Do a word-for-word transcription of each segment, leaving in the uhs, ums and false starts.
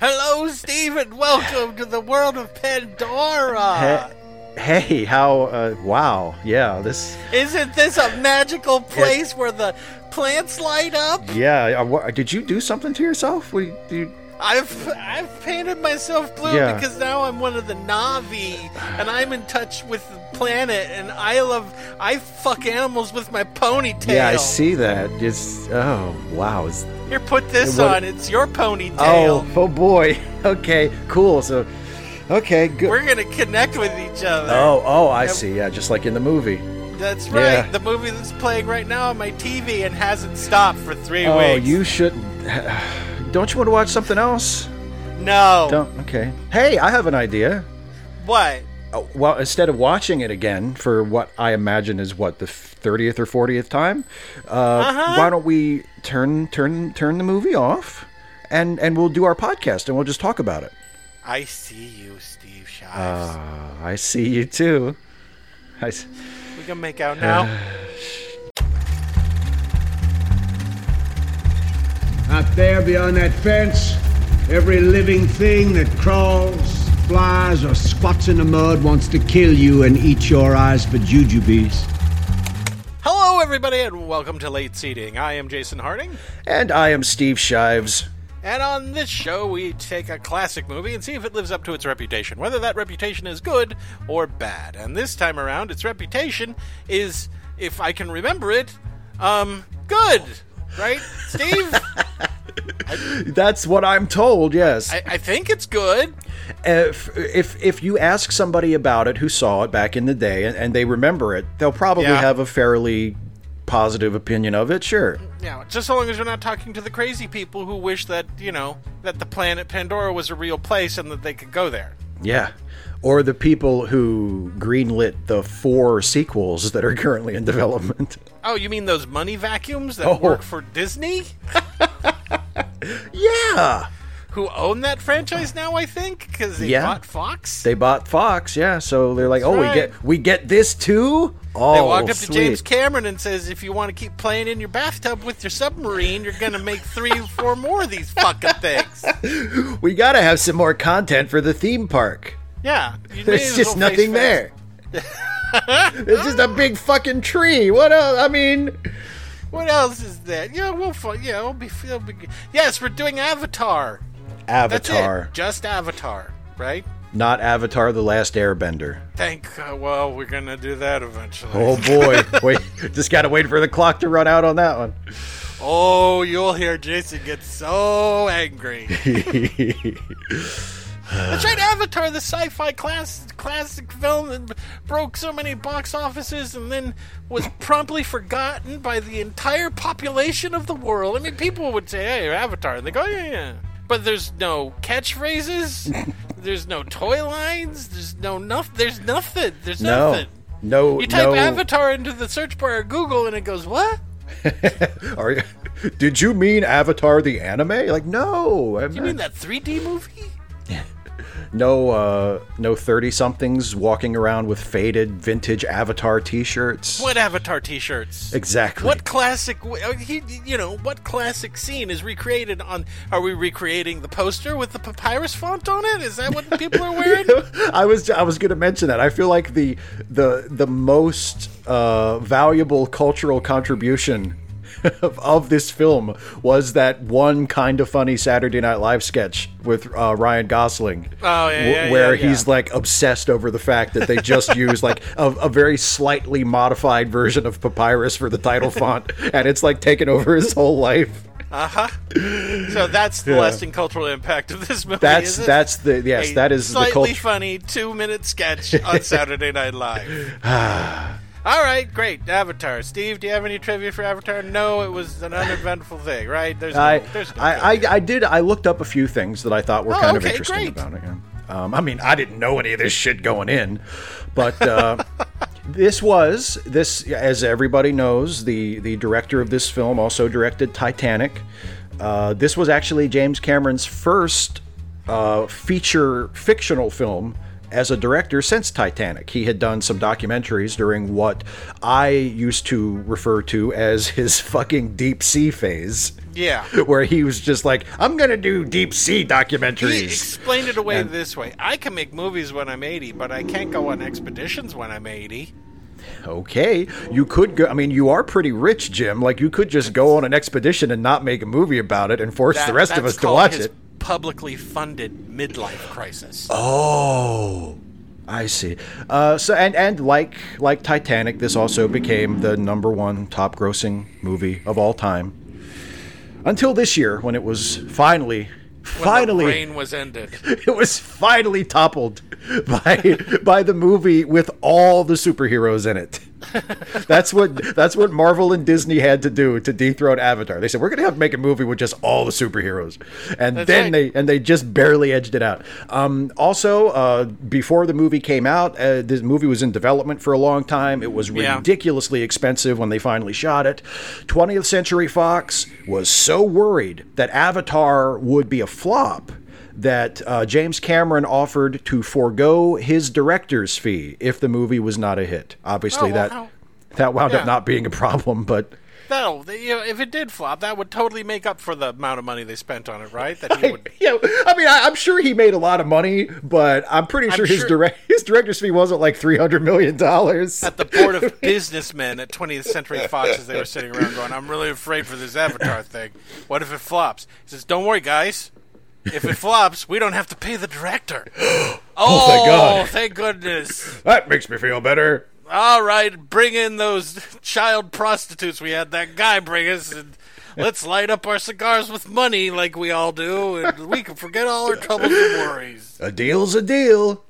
Hello, Stephen. Welcome to the world of Pandora. Hey, hey how? Uh, wow. Yeah, this. Isn't this a magical place it, where the plants light up? Yeah. Did you do something to yourself? What did you? I've I've painted myself blue yeah. because now I'm one of the Na'vi, and I'm in touch with the planet, and I love I fuck animals with my ponytail. Yeah, I see that. It's oh wow. It's, Here, put this what, on. It's your ponytail. Oh, oh boy. Okay, cool. So, okay, good. We're gonna connect with each other. Oh, oh, I and, see. Yeah, just like in the movie. That's right. Yeah. The movie that's playing right now on my T V and hasn't stopped for three oh, weeks. Oh, you shouldn't. Don't you want to watch something else? No. Don't. Okay. Hey, I have an idea. What? Oh, well, instead of watching it again for what I imagine is what the thirtieth or fortieth time, uh, uh-huh. why don't we turn turn turn the movie off, and and we'll do our podcast and we'll just talk about it. I see you, Steve Shives. Uh, I see you too. I. We can make out now. Up there beyond that fence, every living thing that crawls, flies, or squats in the mud wants to kill you and eat your eyes for jujubes. Hello, everybody, and welcome to Late Seating. I am Jason Harding. And I am Steve Shives. And on this show, we take a classic movie and see if it lives up to its reputation, whether that reputation is good or bad. And this time around, its reputation is, if I can remember it, um, good. Right, Steve? I, That's what I'm told, yes. I, I think it's good. If, if if you ask somebody about it who saw it back in the day and, and they remember it, they'll probably yeah. have a fairly positive opinion of it, sure. Yeah, just so long as you're not talking to the crazy people who wish that, you know, that the planet Pandora was a real place and that they could go there. Yeah. Or the people who greenlit the four sequels that are currently in development. Oh, you mean those money vacuums that oh. work for Disney? Yeah. Who own that franchise now, I think, because they yeah. bought Fox. They bought Fox, yeah. So they're like, That's oh, right. we get we get this too? Oh, They walked up sweet. to James Cameron and says, if you want to keep playing in your bathtub with your submarine, you're going to make three or four more of these fucking things. We got to have some more content for the theme park. Yeah. There's just nothing there. It's just a big fucking tree. What else? I mean, what else is that? Yeah, we'll yeah, we'll be, we'll be Yes, we're doing Avatar. Avatar. That's it. Just Avatar, right? Not Avatar the Last Airbender. Thank uh, well, we're going to do that eventually. Oh boy. Wait, just got to wait for the clock to run out on that one. Oh, you'll hear Jason get so angry. That's right, Avatar, the sci-fi class, classic film that broke so many box offices and then was promptly forgotten by the entire population of the world. I mean, people would say, hey, Avatar, and they go, yeah, yeah. But there's no catchphrases, there's no toy lines, there's no nothing, there's nothing, there's no, nothing. No, You type no. Avatar into the search bar of Google and it goes, what? Are you, did you mean Avatar the anime? Like, no. I'm you not. mean that three D movie? No, uh, no thirty-somethings walking around with faded vintage Avatar T-shirts. What Avatar T-shirts? Exactly. What classic? You know, what classic scene is recreated on? Are we recreating the poster with the Papyrus font on it? Is that what people are wearing? I was I was going to mention that. I feel like the the the most uh, valuable cultural contribution Of, of this film was that one kind of funny Saturday Night Live sketch with uh, Ryan Gosling. Oh, yeah, yeah, w- Where yeah, yeah. he's, like, obsessed over the fact that they just used, like, a, a very slightly modified version of Papyrus for the title font, and it's, like, taken over his whole life. Uh-huh. So that's the yeah. lasting cultural impact of this movie, That's is it? That's the, yes, a that is the culture. Slightly funny two-minute sketch on Saturday Night Live. Ah. All right, great. Avatar. Steve, do you have any trivia for Avatar? No, it was an uneventful thing, right? There's no, I, there's no I, I, I did. I looked up a few things that I thought were oh, kind okay, of interesting great. about it. Um, I mean, I didn't know any of this shit going in, but uh, this was, this, as everybody knows, the, the director of this film also directed Titanic. Uh, this was actually James Cameron's first uh, feature fictional film as a director since Titanic. He had done some documentaries during what I used to refer to as his fucking deep sea phase. Yeah. Where he was just like, I'm going to do deep sea documentaries. He explained it away and, this way. I can make movies when I'm eighty, but I can't go on expeditions when I'm eighty. Okay, you could go. I mean, you are pretty rich, Jim. Like, you could just go on an expedition and not make a movie about it and force that, the rest of us to watch it. Publicly funded midlife crisis. Oh, I see. Uh, so, and and like like Titanic, this also became the number one top-grossing movie of all time until this year, when it was finally. When finally, the reign was ended. It was finally toppled by by the movie with all the superheroes in it. That's what that's what Marvel and Disney had to do to dethrone Avatar. They said, we're going to have to make a movie with just all the superheroes. And that's then right. they and they just barely edged it out. Um, also, uh, before the movie came out, uh, this movie was in development for a long time. It was ridiculously yeah. expensive when they finally shot it. twentieth Century Fox was so worried that Avatar would be a flop that uh, James Cameron offered to forego his director's fee if the movie was not a hit. Obviously, oh, well, that how, that wound yeah. up not being a problem, but... That'll, you know, if it did flop, that would totally make up for the amount of money they spent on it, right? That he would... I, you know, I mean, I, I'm sure he made a lot of money, but I'm pretty sure, I'm his, sure... Direct, his director's fee wasn't like three hundred million dollars. At the board of businessmen at twentieth Century Fox, as they were sitting around going, I'm really afraid for this Avatar thing. What if it flops? He says, don't worry, guys. If it flops, we don't have to pay the director. Oh, oh, thank God. Thank goodness. That makes me feel better. All right, bring in those child prostitutes we had that guy bring us, and let's light up our cigars with money like we all do, and we can forget all our troubles and worries. A deal's a deal.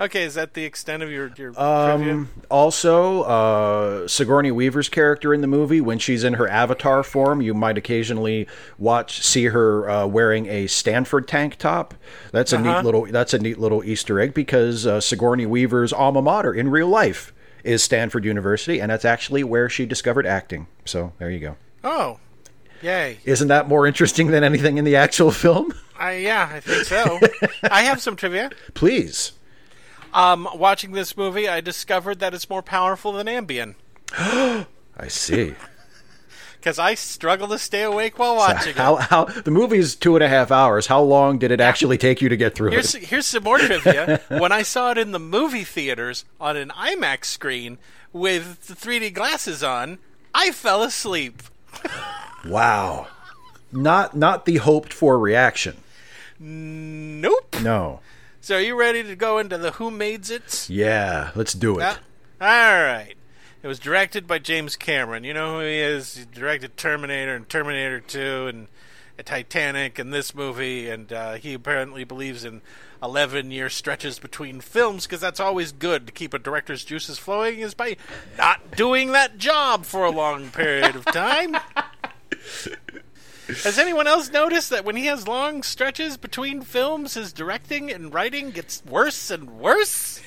Okay, is that the extent of your, your um, trivia? Also, uh, Sigourney Weaver's character in the movie, when she's in her Avatar form, you might occasionally watch see her uh, wearing a Stanford tank top. That's a uh-huh. neat little that's a neat little Easter egg, because uh, Sigourney Weaver's alma mater in real life is Stanford University, and that's actually where she discovered acting. So there you go. Oh, yay! Isn't that more interesting than anything in the actual film? Uh, yeah, I think so. I have some trivia. Please. Um, watching this movie, I discovered that it's more powerful than Ambien. I see. Because I struggle to stay awake while watching so how, it. How, the movie is two and a half hours. How long did it actually take you to get through here's, it? Here's some more trivia. When I saw it in the movie theaters on an IMAX screen with the three D glasses on, I fell asleep. Wow. Not, not the hoped-for reaction. Nope. No. So are you ready to go into the Who Mades It? Yeah, let's do it. Uh, all right. It was directed by James Cameron. You know who he is. He directed Terminator and Terminator two and uh, Titanic and this movie. And uh, he apparently believes in eleven-year stretches between films, because that's always good to keep a director's juices flowing, is by not doing that job for a long period of time. Has anyone else noticed that when he has long stretches between films, his directing and writing gets worse and worse?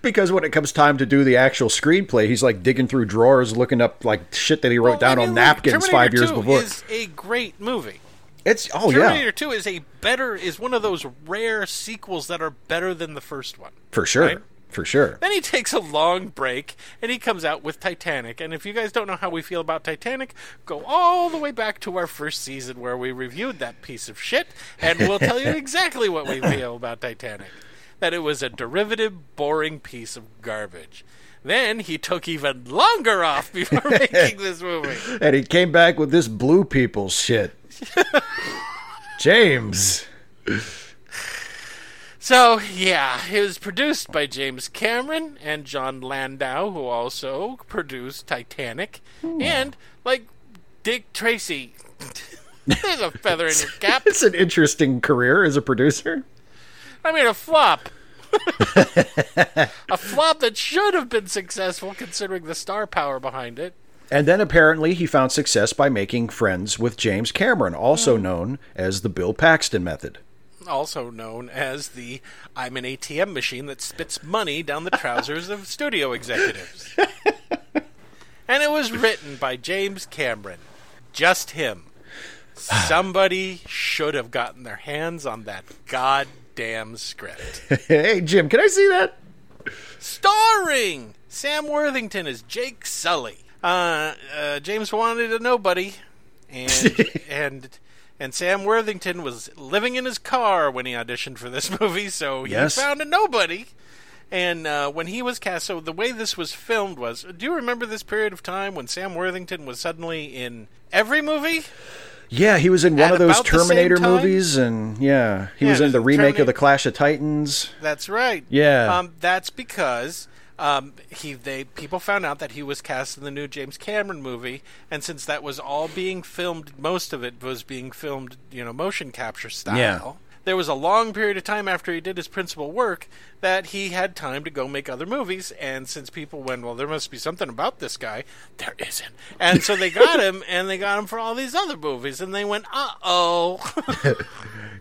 Because when it comes time to do the actual screenplay, he's like digging through drawers, looking up like shit that he wrote well, down on napkins five years before. Terminator two is a great movie. It's oh Terminator yeah. Terminator two is a better is one of those rare sequels that are better than the first one. For sure. Right? For sure. Then he takes a long break, and he comes out with Titanic. And if you guys don't know how we feel about Titanic, go all the way back to our first season where we reviewed that piece of shit, and we'll tell you exactly what we feel about Titanic. That it was a derivative, boring piece of garbage. Then he took even longer off before making this movie. And he came back with this blue people shit. James. So, yeah, it was produced by James Cameron and John Landau, who also produced Titanic. Ooh. And, like, Dick Tracy. There's a feather in your cap. It's an interesting career as a producer. I mean, a flop. A flop that should have been successful, considering the star power behind it. And then apparently he found success by making friends with James Cameron, also mm. known as the Bill Paxton method. Also known as the I'm an A T M machine that spits money down the trousers of studio executives. And it was written by James Cameron. Just him. Somebody should have gotten their hands on that goddamn damn script. Hey, Jim, can I see that? Starring Sam Worthington as Jake Sully. Uh, uh, James wanted a nobody, and and and Sam Worthington was living in his car when he auditioned for this movie, so he yes. found a nobody. And uh, when he was cast, so the way this was filmed was, do you remember this period of time when Sam Worthington was suddenly in every movie? Yeah, he was in one of those Terminator movies, and yeah, he yeah, was in the remake Terminator. of the Clash of Titans. That's right. Yeah, um, that's because um, he they people found out that he was cast in the new James Cameron movie, and since that was all being filmed, most of it was being filmed, you know, motion capture style. Yeah. There was a long period of time after he did his principal work that he had time to go make other movies. And since people went, well, there must be something about this guy. There isn't. And so they got him, and they got him for all these other movies. And they went, uh-oh.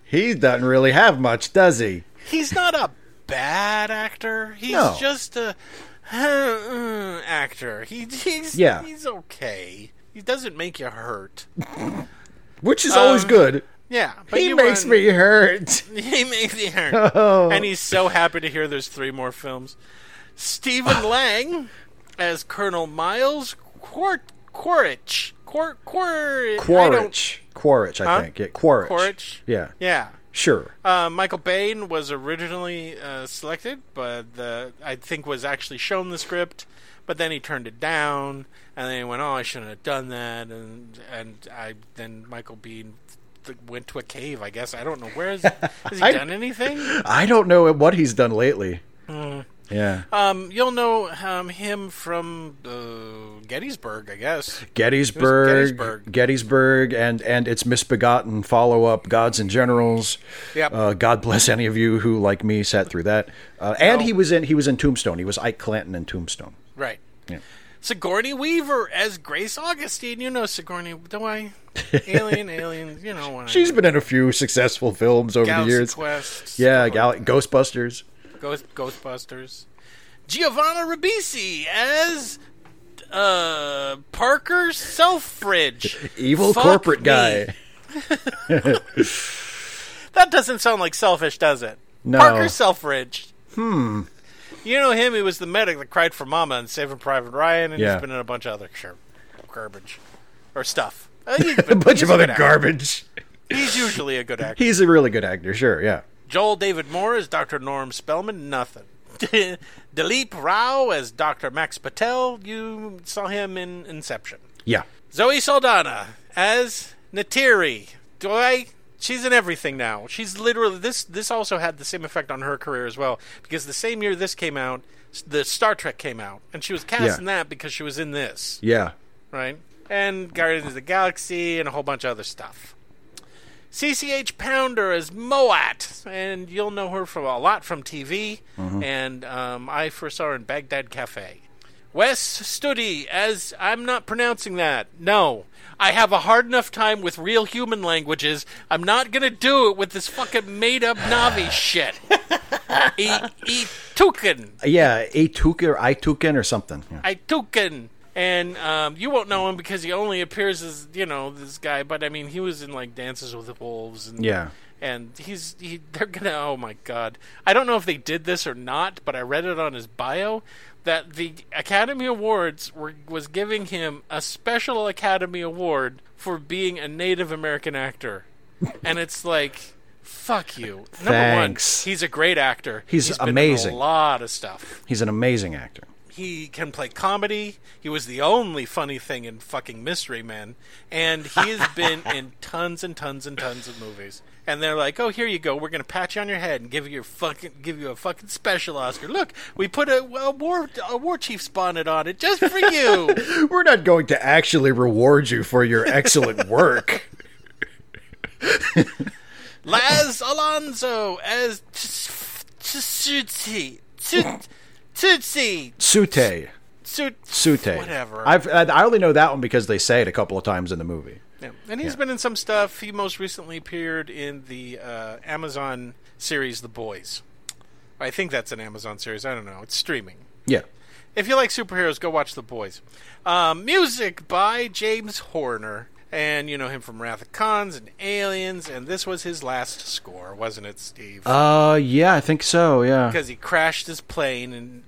He doesn't really have much, does he? He's not a bad actor. He's no. just a uh, actor. He, he's, yeah. he's okay. He doesn't make you hurt. Which is um, always good. Yeah, but he makes won. me hurt. He makes me hurt, oh. and he's so happy to hear there's three more films. Stephen Lang as Colonel Miles Quart Quaritch, Quart Quaritch, Quaritch, Quaritch, I huh? think. Yeah, Quaritch. Quaritch. Yeah, yeah, sure. Uh, Michael Biehn was originally uh, selected, but the, I think was actually shown the script, but then he turned it down, and then he went, "Oh, I shouldn't have done that," and and I then Michael Biehn. Went to a cave, I guess. I don't know where is. Has he I, done anything? I don't know what he's done lately. Mm. Yeah. Um, you'll know um, him from uh, Gettysburg, I guess. Gettysburg, Gettysburg, Gettysburg, and and its misbegotten follow-up, Gods and Generals. Yep. Uh, God bless any of you who, like me, sat through that. Uh, and no. he was in. He was in Tombstone. He was Ike Clanton in Tombstone. Right. Yeah. Sigourney Weaver as Grace Augustine. You know Sigourney, do I? Alien, Alien, you know. When She's I, been in a few successful films over Galaxy the years. Quest, yeah, Gal- Ghostbusters. Ghost, Ghostbusters. Giovanna Ribisi as uh, Parker Selfridge. Evil Fuck corporate me. guy. That doesn't sound like selfish, does it? No. Parker Selfridge. Hmm. You know him, he was the medic that cried for Mama and Saving Private Ryan, and yeah. he's been in a bunch of other sure, garbage. Or stuff. Been, a bunch of a other garbage. He's usually a good actor. He's a really good actor, sure, yeah. Joel David Moore as Doctor Norm Spellman, nothing. Dilip Rao as Doctor Max Patel, you saw him in Inception. Yeah. Zoe Saldana as Neytiri. Do I... She's in everything now. She's literally... This This also had the same effect on her career as well, because the same year this came out, the Star Trek came out, and she was cast yeah. in that because she was in this. Yeah. Right? And Guardians of the Galaxy and a whole bunch of other stuff. C C H Pounder as Moat, and you'll know her from a lot from T V, mm-hmm. and um, I first saw her in Baghdad Cafe. Wes Studi as... I'm not pronouncing that. No. I have a hard enough time with real human languages. I'm not going to do it with this fucking made-up Na'vi shit. Itukin. Yeah, Itukin or Itukin or something. Yeah. Itukin. And um, you won't know him because he only appears as, you know, this guy. But, I mean, he was in, like, Dances with Wolves. And, yeah. And he's... He, they're going to... Oh, my God. I don't know if they did this or not, but I read it on his bio that the Academy Awards were, was giving him a special Academy Award for being a Native American actor. And it's like, fuck you. Number Thanks. one, he's a great actor. He's, he's been amazing. In a lot of stuff. He's an amazing actor. He can play comedy. He was the only funny thing in fucking Mystery Men. And he has been in tons and tons and tons of movies. And they're like, oh, here you go. We're going to pat you on your head and give you, your fucking, give you a fucking special Oscar. Look, we put a, a, war, a war chief's bonnet on it just for you. We're not going to actually reward you for your excellent work. Laz Alonso as Tsuti. Tootsie. Sute. Sute. Sute. Whatever. I've, I only know that one because they say it a couple of times in the movie. Yeah. And he's yeah. been in some stuff. He most recently appeared in the uh, Amazon series, The Boys. I think that's an Amazon series. I don't know. It's streaming. Yeah. If you like superheroes, go watch The Boys. Um, music by James Horner. And you know him from Wrath of Khans and Aliens, and this was his last score, wasn't it, Steve? Uh, yeah, I think so, yeah. Because he crashed his plane and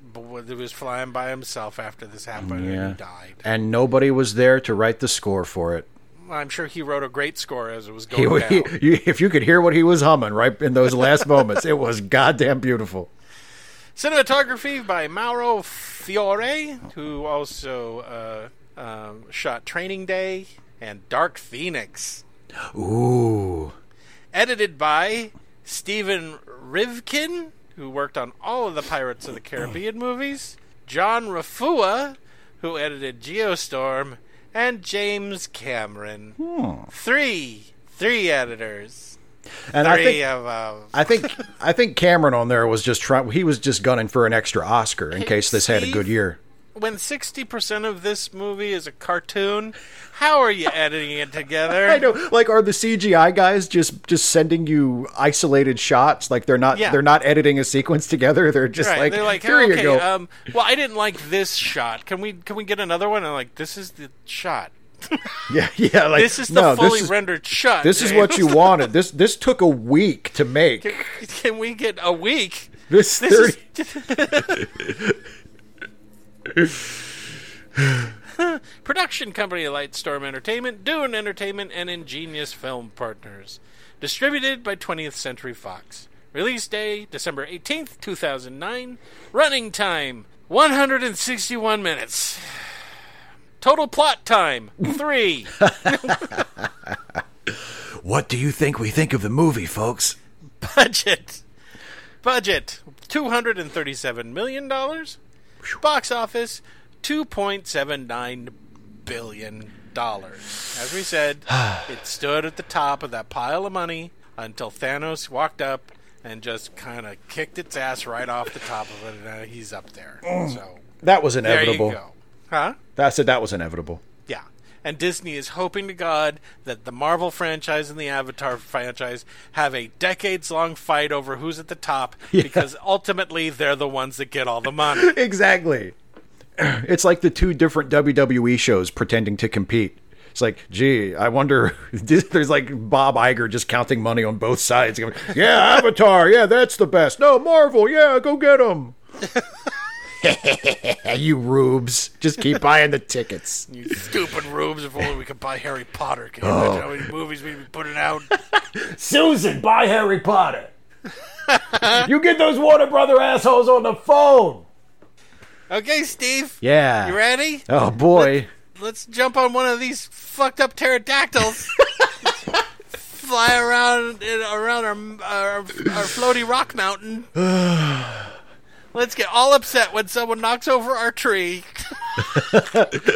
he was flying by himself after this happened, yeah. and he died. And nobody was there to write the score for it. I'm sure he wrote a great score as it was going he, down. He, you, if you could hear what he was humming right in those last moments, it was goddamn beautiful. Cinematography by Mauro Fiore, who also uh, um, shot Training Day and Dark Phoenix. Ooh. Edited by Steven Rivkin, who worked on all of the Pirates of the Caribbean movies, John Rafua, who edited Geostorm, and James Cameron. Hmm. Three. Three editors. And Three I think, of them. I think I think Cameron on there was just trying, he was just gunning for an extra Oscar in hey, case this Steve, had a good year. When sixty percent of this movie is a cartoon, how are you editing it together? I know. Like, are the C G I guys just, just sending you isolated shots? Like, they're not yeah. they're not editing a sequence together. They're just right. like, they're like, here hey, you okay, go. Um, well, I didn't like this shot. Can we can we get another one? And I'm like, this is the shot. yeah, yeah. Like, this is the no, fully is, rendered shot. This James. is what you wanted. This this took a week to make. Can, can we get a week? This, this thirty- is. Production company Lightstorm Entertainment, Dune Entertainment, and Ingenious Film Partners. Distributed by twentieth Century Fox. Release day December eighteenth, two thousand nine. Running time one hundred sixty-one minutes. Total plot time three. What do you think we think of the movie, folks? Budget Budget two hundred thirty-seven million dollars. Box office, two point seven nine billion dollars. As we said, it stood at the top of that pile of money until Thanos walked up and just kind of kicked its ass right off the top of it, and uh, he's up there. So that was inevitable. There you go. Huh? I said that was inevitable. Yeah. And Disney is hoping to God that the Marvel franchise and the Avatar franchise have a decades-long fight over who's at the top, yeah. because ultimately they're the ones that get all the money. Exactly. It's like the two different W W E shows pretending to compete. It's like, gee, I wonder, there's like Bob Iger just counting money on both sides. Yeah, Avatar, yeah, that's the best. No, Marvel, yeah, go get them. You rubes. Just keep buying the tickets. You stupid rubes. If only we could buy Harry Potter. Can you oh. imagine how many movies we'd be putting out? Susan, buy Harry Potter. You get those Warner Brother assholes on the phone. Okay, Steve. Yeah. You ready? Oh, boy. Let, let's jump on one of these fucked up pterodactyls. Fly around around our, our, our floaty rock mountain. Let's get all upset when someone knocks over our tree. And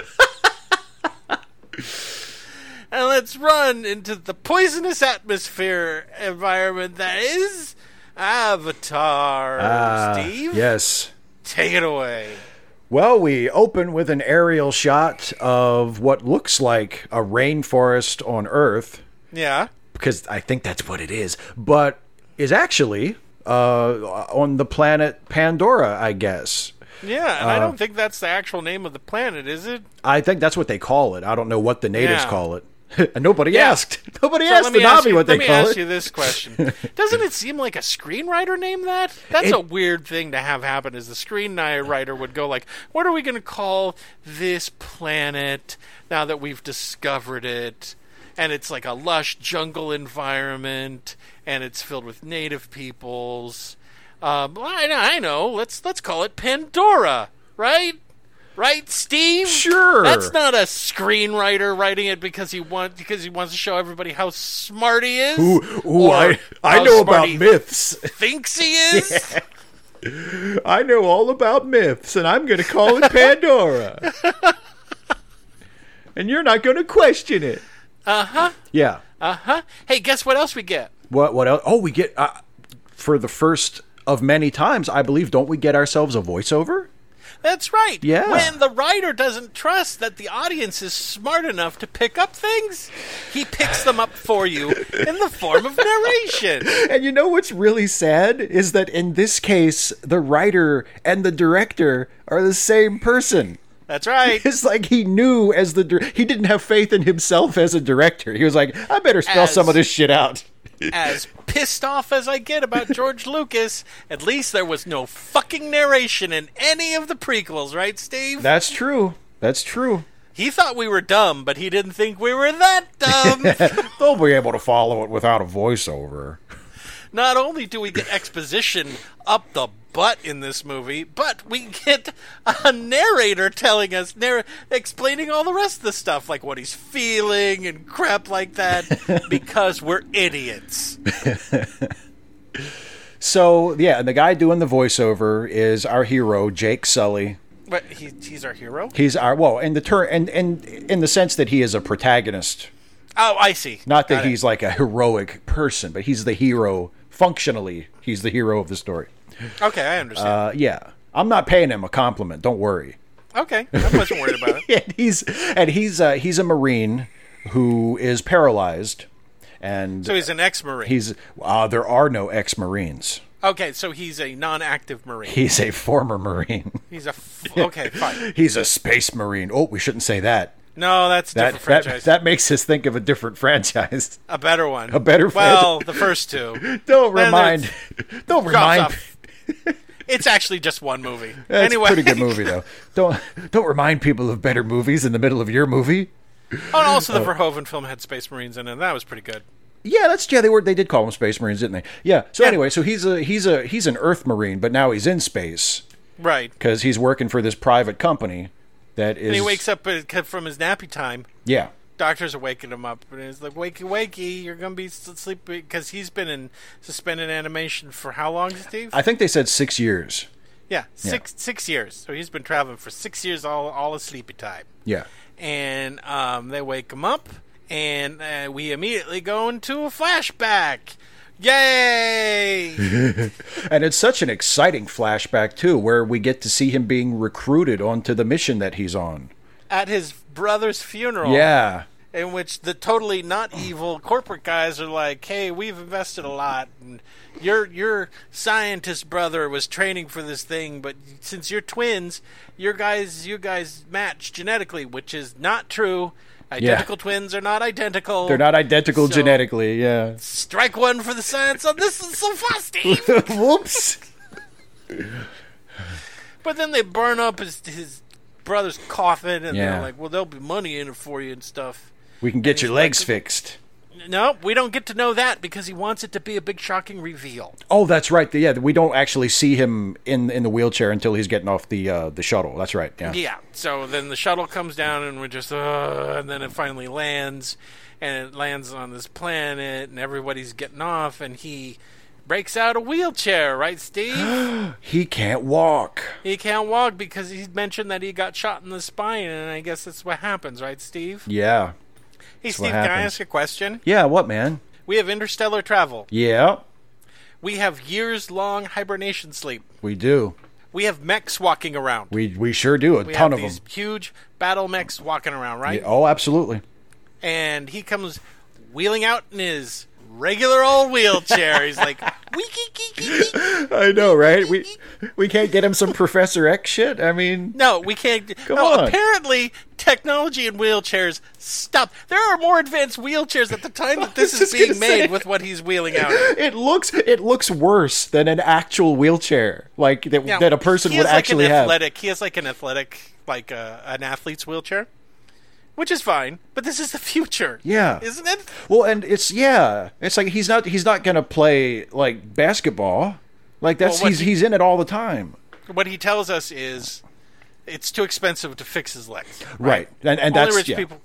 let's run into the poisonous atmosphere environment that is Avatar. Uh, Steve? Yes. Take it away. Well, we open with an aerial shot of what looks like a rainforest on Earth. Yeah. Because I think that's what it is. But is actually... Uh, on the planet Pandora, I guess. Yeah, and uh, I don't think that's the actual name of the planet, is it? I think that's what they call it. I don't know what the natives yeah. call it. And nobody yeah. asked. Nobody so asked the Na'vi what they call it. Let me ask you this question. Doesn't it seem like a screenwriter named that? That's it, a weird thing to have happen, is the screenwriter would go like, what are we going to call this planet now that we've discovered it? And it's like a lush jungle environment, and it's filled with native peoples. Um, I, I know. Let's let's call it Pandora, right? Right, Steve? Sure. That's not a screenwriter writing it because he wants because he wants to show everybody how smart he is. Ooh, ooh I I know about myths. Thinks he is. Yeah. I know all about myths, and I'm going to call it Pandora. And you're not going to question it. Uh-huh. Yeah. Uh-huh. Hey, guess what else we get? What What else? Oh, we get, uh, for the first of many times, I believe, don't we get ourselves a voiceover? That's right. Yeah. When the writer doesn't trust that the audience is smart enough to pick up things, he picks them up for you in the form of narration. And you know what's really sad is that in this case, the writer and the director are the same person. That's right. It's like he knew as the he didn't have faith in himself as a director. He was like, I better spell as, some of this shit out. As pissed off as I get about George Lucas, at least there was no fucking narration in any of the prequels, right, Steve? That's true. That's true. He thought we were dumb, but he didn't think we were that dumb. They'll be able to follow it without a voiceover. Not only do we get exposition up the butt in this movie, but we get a narrator telling us, narr- explaining all the rest of the stuff, like what he's feeling and crap like that, because we're idiots. So, yeah, and the guy doing the voiceover is our hero, Jake Sully. But he, he's our hero? He's our, well, in the, ter- and, and, in the sense that he is a protagonist. Oh, I see. Not that he's like a heroic person, but he's the hero. Functionally, he's the hero of the story. Okay, I understand. Uh, yeah. I'm not paying him a compliment. Don't worry. Okay. I wasn't worried about it. and he's and he's, uh, he's a Marine who is paralyzed. And so he's an ex-Marine. He's uh, there are no ex-Marines. Okay, so he's a non-active Marine. He's a former Marine. He's a... F- okay, fine. He's a space Marine. Oh, we shouldn't say that. No, that's a that, different franchise. That, that makes us think of a different franchise. A better one. A better franchise. Well, the first two. Don't then remind. Don't remind. It's actually just one movie. That's anyway. It's a pretty good movie, though. Don't don't remind people of better movies in the middle of your movie. Oh, and also the oh. Verhoeven film had Space Marines in it. And that was pretty good. Yeah, that's yeah. They were they did call them Space Marines, didn't they? Yeah. So yeah. anyway, so he's a he's a he's an Earth Marine, but now he's in space, right? Because he's working for this private company. That is, and he wakes up from his nappy time. Yeah. Doctors are waking him up. And he's like, wakey, wakey, you're going to be sleeping. Because he's been in suspended animation for how long, Steve? I think they said six years. Yeah, six yeah. six years. So he's been traveling for six years, all, all his sleepy time. Yeah. And um, they wake him up, and uh, we immediately go into a flashback. Yay! And it's such an exciting flashback, too, where we get to see him being recruited onto the mission that he's on. At his brother's funeral. Yeah. In which the totally not evil corporate guys are like, hey, we've invested a lot, and your your scientist brother was training for this thing, but since you're twins, your guys, you guys match genetically, which is not true. Identical yeah. twins are not identical. They're not identical so genetically, yeah. Strike one for the science on this is so far, Steve. Whoops. But then they burn up his his brother's coffin, and yeah. they're like, well, there'll be money in it for you and stuff. We can get and your legs like, fixed. No, we don't get to know that because he wants it to be a big shocking reveal. Oh, that's right. Yeah, we don't actually see him in in the wheelchair until he's getting off the uh, the shuttle. That's right. Yeah. Yeah. So then the shuttle comes down and we're just, uh, and then it finally lands, and it lands on this planet, and everybody's getting off, and he breaks out a wheelchair, right, Steve? He can't walk. He can't walk because he mentioned that he got shot in the spine, and I guess that's what happens, right, Steve? Yeah. Hey, Steve, can I ask a question? Yeah, what, man? We have interstellar travel. Yeah. We have years-long hibernation sleep. We do. We have mechs walking around. We we sure do, a we ton of them. We have these huge battle mechs walking around, right? Yeah, oh, absolutely. And he comes wheeling out in his regular old wheelchair. He's like, wee-kee-kee-kee-kee. I know, right? We we can't get him some Professor X shit? I mean... No, we can't... Come no, on. Apparently... Technology in wheelchairs, stop. There are more advanced wheelchairs at the time that this is being made with what he's wheeling out. It looks it looks worse than an actual wheelchair, like that, now, that a person would like actually have. Athletic, he has like an athletic, like uh, an athlete's wheelchair, which is fine. But this is the future, yeah, isn't it? Well, and it's yeah, it's like he's not he's not gonna play like basketball, like that's well, he's he, he's in it all the time. What he tells us is. It's too expensive to fix his legs. Right. right. And, and only that's, rich yeah. people,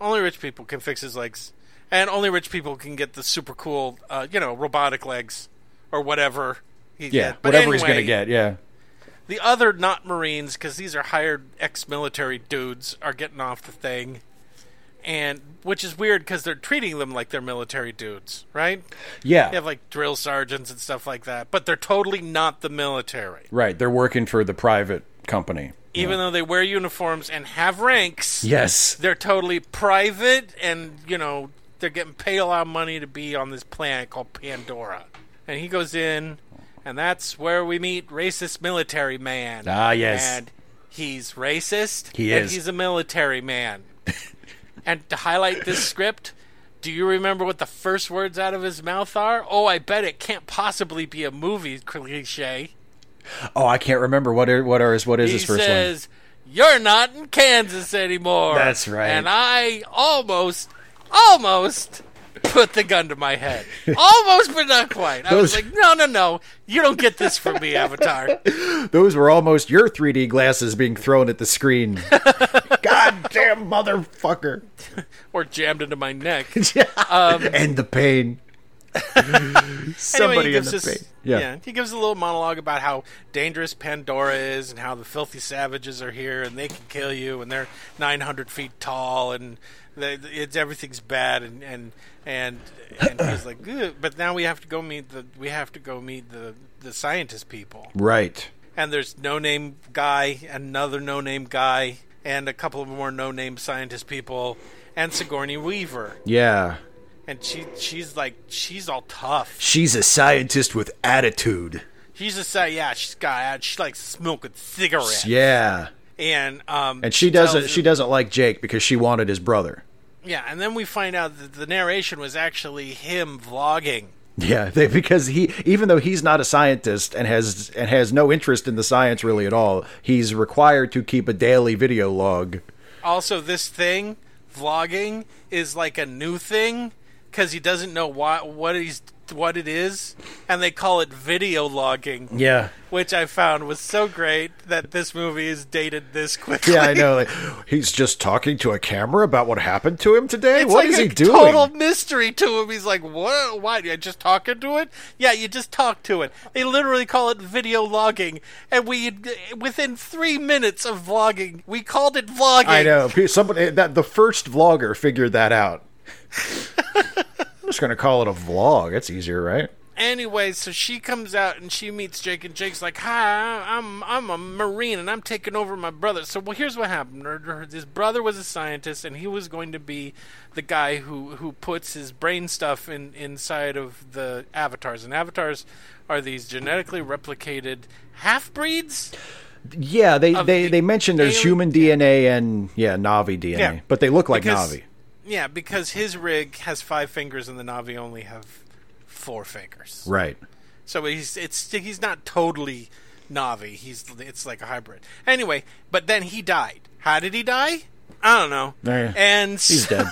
only rich people can fix his legs. And only rich people can get the super cool, uh, you know, robotic legs or whatever. He yeah, but whatever anyway, he's going to get, yeah. The other not Marines, because these are hired ex-military dudes, are getting off the thing. And which is weird because they're treating them like they're military dudes, right? Yeah. They have like drill sergeants and stuff like that. But they're totally not the military. Right. They're working for the private company. Even yeah. though they wear uniforms and have ranks. Yes. They're totally private and, you know, they're getting paid a lot of money to be on this planet called Pandora. And he goes in, and that's where we meet racist military man. Ah, yes. And He's racist. He is. And he's a military man. And to highlight this script, do you remember what the first words out of his mouth are? Oh, I bet it can't possibly be a movie cliche. Oh, I can't remember. What are, what are his, what is he his first says, one? You're not in Kansas anymore. That's right. And I almost, almost put the gun to my head. Almost, but not quite. I Those... was like, no, no, no. You don't get this from me, Avatar. Those were almost your three D glasses being thrown at the screen. Goddamn motherfucker. Or jammed into my neck. um, and the pain. Somebody anyway, in the us, pain. Yeah. yeah, he gives a little monologue about how dangerous Pandora is and how the filthy savages are here and they can kill you and they're nine hundred feet tall and they, it's everything's bad and and and, and he's like, good, but now we have to go meet the we have to go meet the the scientist people, right? And there's no name guy, another no name guy, and a couple of more no name scientist people, and Sigourney Weaver. Yeah. And she, she's like, she's all tough. She's a scientist with attitude. She's a sci- yeah. She's got. She likes smoking cigarettes. Yeah. And um. And she, she doesn't. She doesn't like Jake because she wanted his brother. Yeah, and then we find out that the narration was actually him vlogging. Yeah, they, because he, even though he's not a scientist and has and has no interest in the science really at all, he's required to keep a daily video log. Also, this thing, vlogging, is like a new thing. Because he doesn't know why, what he's what it is, and they call it video logging. Yeah, which I found was so great that this movie is dated this quickly. Yeah, I know. Like, he's just talking to a camera about what happened to him today. It's what like is a he doing? Total mystery to him. He's like, what? Why? You just talking to it? Yeah, you just talk to it. They literally call it video logging, and we within three minutes of vlogging, we called it vlogging. I know. Somebody that the first vlogger figured that out. I'm just going to call it a vlog. It's easier, right? Anyway, so she comes out and she meets Jake, and Jake's like, hi, I'm I'm a Marine, and I'm taking over my brother. So, well, here's what happened. His brother was a scientist, and he was going to be the guy who, who puts his brain stuff in, inside of the avatars. And avatars are these genetically replicated half-breeds? Yeah, they, they, the they mentioned there's alien, human D N A and, yeah, Na'vi D N A. Yeah, but they look like because, Na'vi. Yeah, because his rig has five fingers and the Na'vi only have four fingers. Right. So he's it's he's not totally Na'vi. He's it's like a hybrid. Anyway, but then he died. How did he die? I don't know. Yeah. And he's so dead.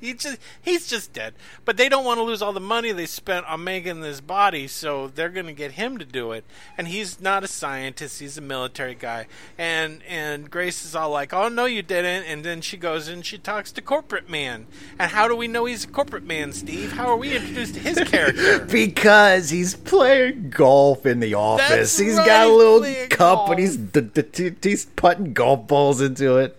he just he's just dead. But they don't want to lose all the money they spent on making this body, so they're going to get him to do it. And he's not a scientist. He's a military guy. And and Grace is all like, oh, no, you didn't. And then she goes and she talks to Corporate Man. And how do we know he's a corporate man, Steve? How are we introduced to his character? Because he's playing golf in the office. That's he's right, got a little cup, and he's, d- d- he's putting golf balls into it.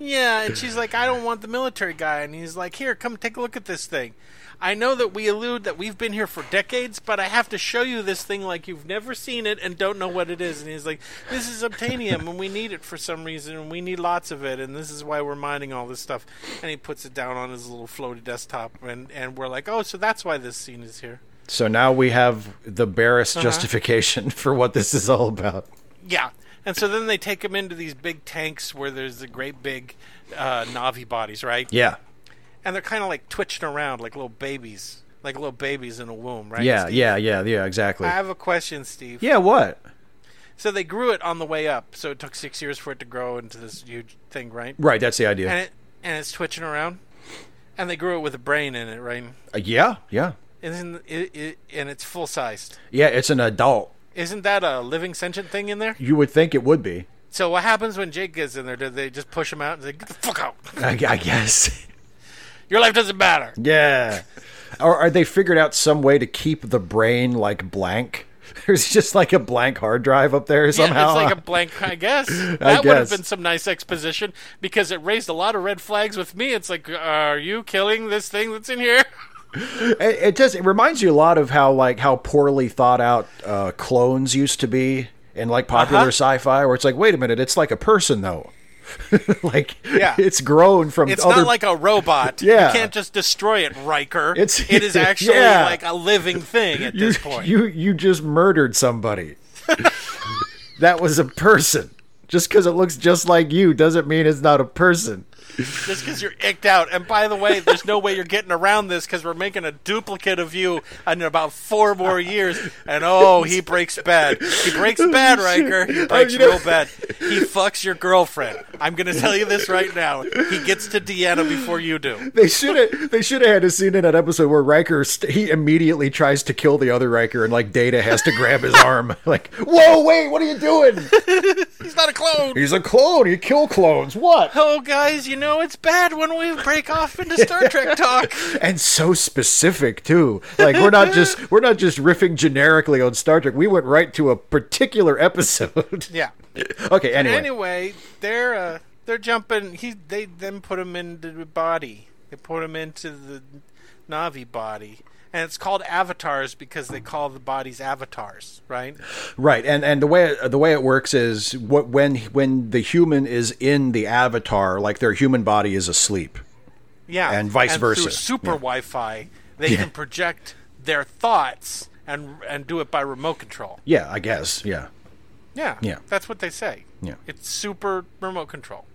Yeah, and she's like, I don't want the military guy. And he's like, here, come take a look at this thing. I know that we allude that we've been here for decades, but I have to show you this thing like you've never seen it and don't know what it is. And he's like, this is unobtanium, and we need it for some reason, and we need lots of it, and this is why we're mining all this stuff. And he puts it down on his little floaty desktop, and, and we're like, oh, so that's why this scene is here. So now we have the barest uh-huh. justification for what this is all about. Yeah. And so then they take him into these big tanks where there's the great big uh, Na'vi bodies, right? Yeah. And they're kind of like twitching around like little babies, like little babies in a womb, right? Yeah, Steve? yeah, yeah, yeah, exactly. I have a question, Steve. Yeah, what? So they grew it on the way up, so it took six years for it to grow into this huge thing, right? Right, that's the idea. And, it, and it's twitching around, and they grew it with a brain in it, right? Uh, yeah, yeah. And, it, it, and it's full-sized. Yeah, it's an adult. Isn't that a living sentient thing in there? You would think it would be. So what happens when Jake gets in there? Do they just push him out and say, get the fuck out? I, I guess. Your life doesn't matter. Yeah. Or are they figured out some way to keep the brain, like, blank? There's just, like, a blank hard drive up there somehow. Yeah, it's like a blank, I guess. That I guess. Would have been some nice exposition because it raised a lot of red flags with me. It's like, are you killing this thing that's in here? It does. It reminds you a lot of how, like, how poorly thought out uh, clones used to be in, like, popular uh-huh. sci-fi, where it's like, wait a minute, it's like a person though. Like, yeah. It's grown from. It's other... not like a robot. Yeah. You can't just destroy it, Riker. It's it is actually yeah. like a living thing at you, this point. You you just murdered somebody. That was a person. Just because it looks just like you doesn't mean it's not a person. Just because you're icked out. And by the way, there's no way you're getting around this because we're making a duplicate of you in about four more years. And, oh, he breaks bad. He breaks bad, Riker. He breaks real bad. He fucks your girlfriend. I'm going to tell you this right now. He gets to Deanna before you do. They should have They should have had a scene in that episode where Riker, he immediately tries to kill the other Riker, and, like, Data has to grab his arm. Like, whoa, wait, what are you doing? He's not a clone. He's a clone. You kill clones. What? Oh, guys, you know. No, it's bad when we break off into Star Trek talk. And so specific too. Like we're not just we're not just riffing generically on Star Trek. We went right to a particular episode. Yeah. Okay. Anyway. Anyway, they're uh, they're jumping. He they then put him into the body. They put him into the Na'vi body. And it's called avatars because they call the bodies avatars, right? Right, and and the way the way it works is what when when the human is in the avatar, like their human body is asleep, yeah, and vice and versa. Through super yeah. Wi-Fi, they yeah. can project their thoughts and and do it by remote control. Yeah, I guess. Yeah, yeah, yeah. That's what they say. Yeah, it's super remote control.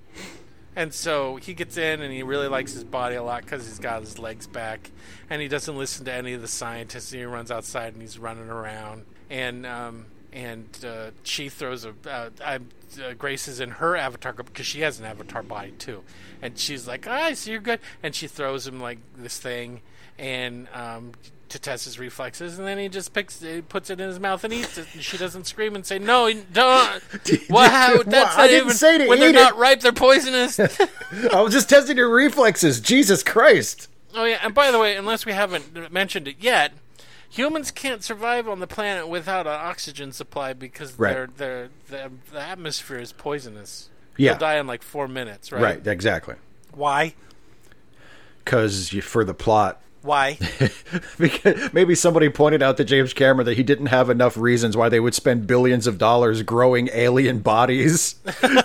And so he gets in, and he really likes his body a lot because he's got his legs back, and he doesn't listen to any of the scientists. He runs outside, and he's running around. And um, and uh, she throws a uh, I, uh, Grace is in her avatar because she has an avatar body too, and she's like, "Ah, I see you're good." And she throws him like this thing, and um, to test his reflexes, and then he just picks, he puts it in his mouth and eats it. And she doesn't scream and say, "No, don't." What? How, that's well, I didn't even, say to when eat they're it. Not ripe, they're poisonous. I was just testing your reflexes. Jesus Christ! Oh yeah, and by the way, unless we haven't mentioned it yet, humans can't survive on the planet without an oxygen supply because right. they're, they're, they're, the atmosphere is poisonous. Yeah, they'll die in like four minutes. Right. Right. Exactly. Why? Because for the plot. Why? Because maybe somebody pointed out to James Cameron that he didn't have enough reasons why they would spend billions of dollars growing alien bodies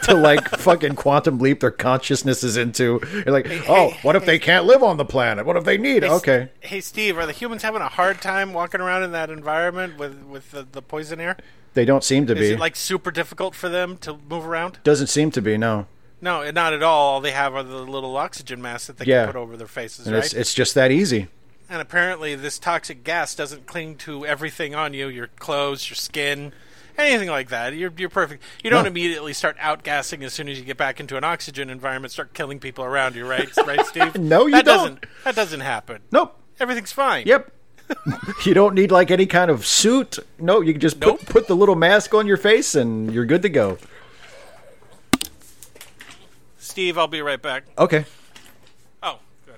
to like fucking quantum leap their consciousnesses into. You're like, hey, oh, hey, what if hey, they can't live on the planet? What if they need? Hey, okay. Hey, Steve, are the humans having a hard time walking around in that environment with, with the, the poison air? They don't seem to Is be. Is it like super difficult for them to move around? Doesn't seem to be, no. No, not at all. All they have are the little oxygen masks that they yeah. can put over their faces, and right? It's, it's just that easy. And apparently this toxic gas doesn't cling to everything on you, your clothes, your skin, anything like that. You're you're perfect. You don't no. immediately start outgassing as soon as you get back into an oxygen environment, start killing people around you, right, right, Steve? No, you that don't. Doesn't, that doesn't happen. Nope. Everything's fine. Yep. You don't need, like, any kind of suit. No, you can just nope. put, put the little mask on your face and you're good to go. Steve, I'll be right back. Okay. Oh, good.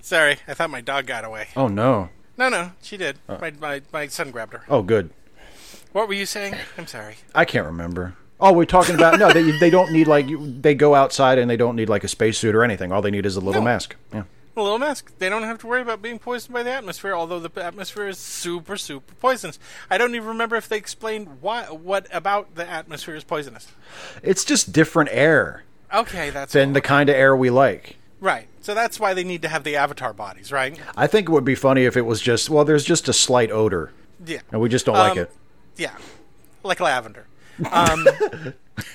Sorry, I thought my dog got away. Oh, no. No, no, she did. Uh, my, my my son grabbed her. Oh, good. What were you saying? I'm sorry. I can't remember. Oh, we're talking about... no, they they don't need, like... They go outside and they don't need, like, a spacesuit or anything. All they need is a little no. mask. Yeah. A little mask. They don't have to worry about being poisoned by the atmosphere, although the atmosphere is super, super poisonous. I don't even remember if they explained why, what about the atmosphere is poisonous. It's just different air. Okay, that's than all. The kind of air we like. Right. So that's why they need to have the avatar bodies, right? I think it would be funny if it was just, well, there's just a slight odor. Yeah. And we just don't um, like it. Yeah. Like lavender. Um,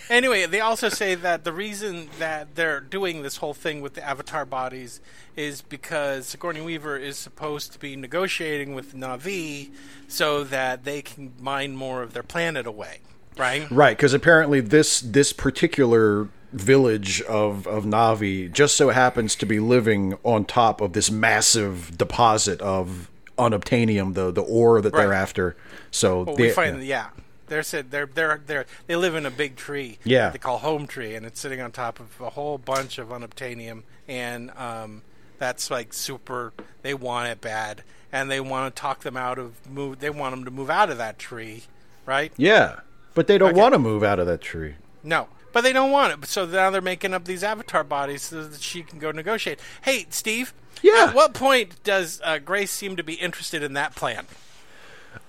anyway, they also say that the reason that they're doing this whole thing with the avatar bodies is because Sigourney Weaver is supposed to be negotiating with Na'vi so that they can mine more of their planet away, right? Right, because apparently this this particular village of, of Na'vi just so happens to be living on top of this massive deposit of unobtanium, the, the ore that right. they're after. So well, they, we find, yeah. yeah. They're said they're they're they're they live in a big tree. Yeah, that they call Home Tree, and it's sitting on top of a whole bunch of unobtanium, and um, that's like super. They want it bad, and they want to talk them out of move. They want them to move out of that tree, right? Yeah, but they don't okay. want to move out of that tree. No, but they don't want it. So now they're making up these avatar bodies so that she can go negotiate. Hey, Steve. Yeah. At what point does uh, Grace seem to be interested in that plan?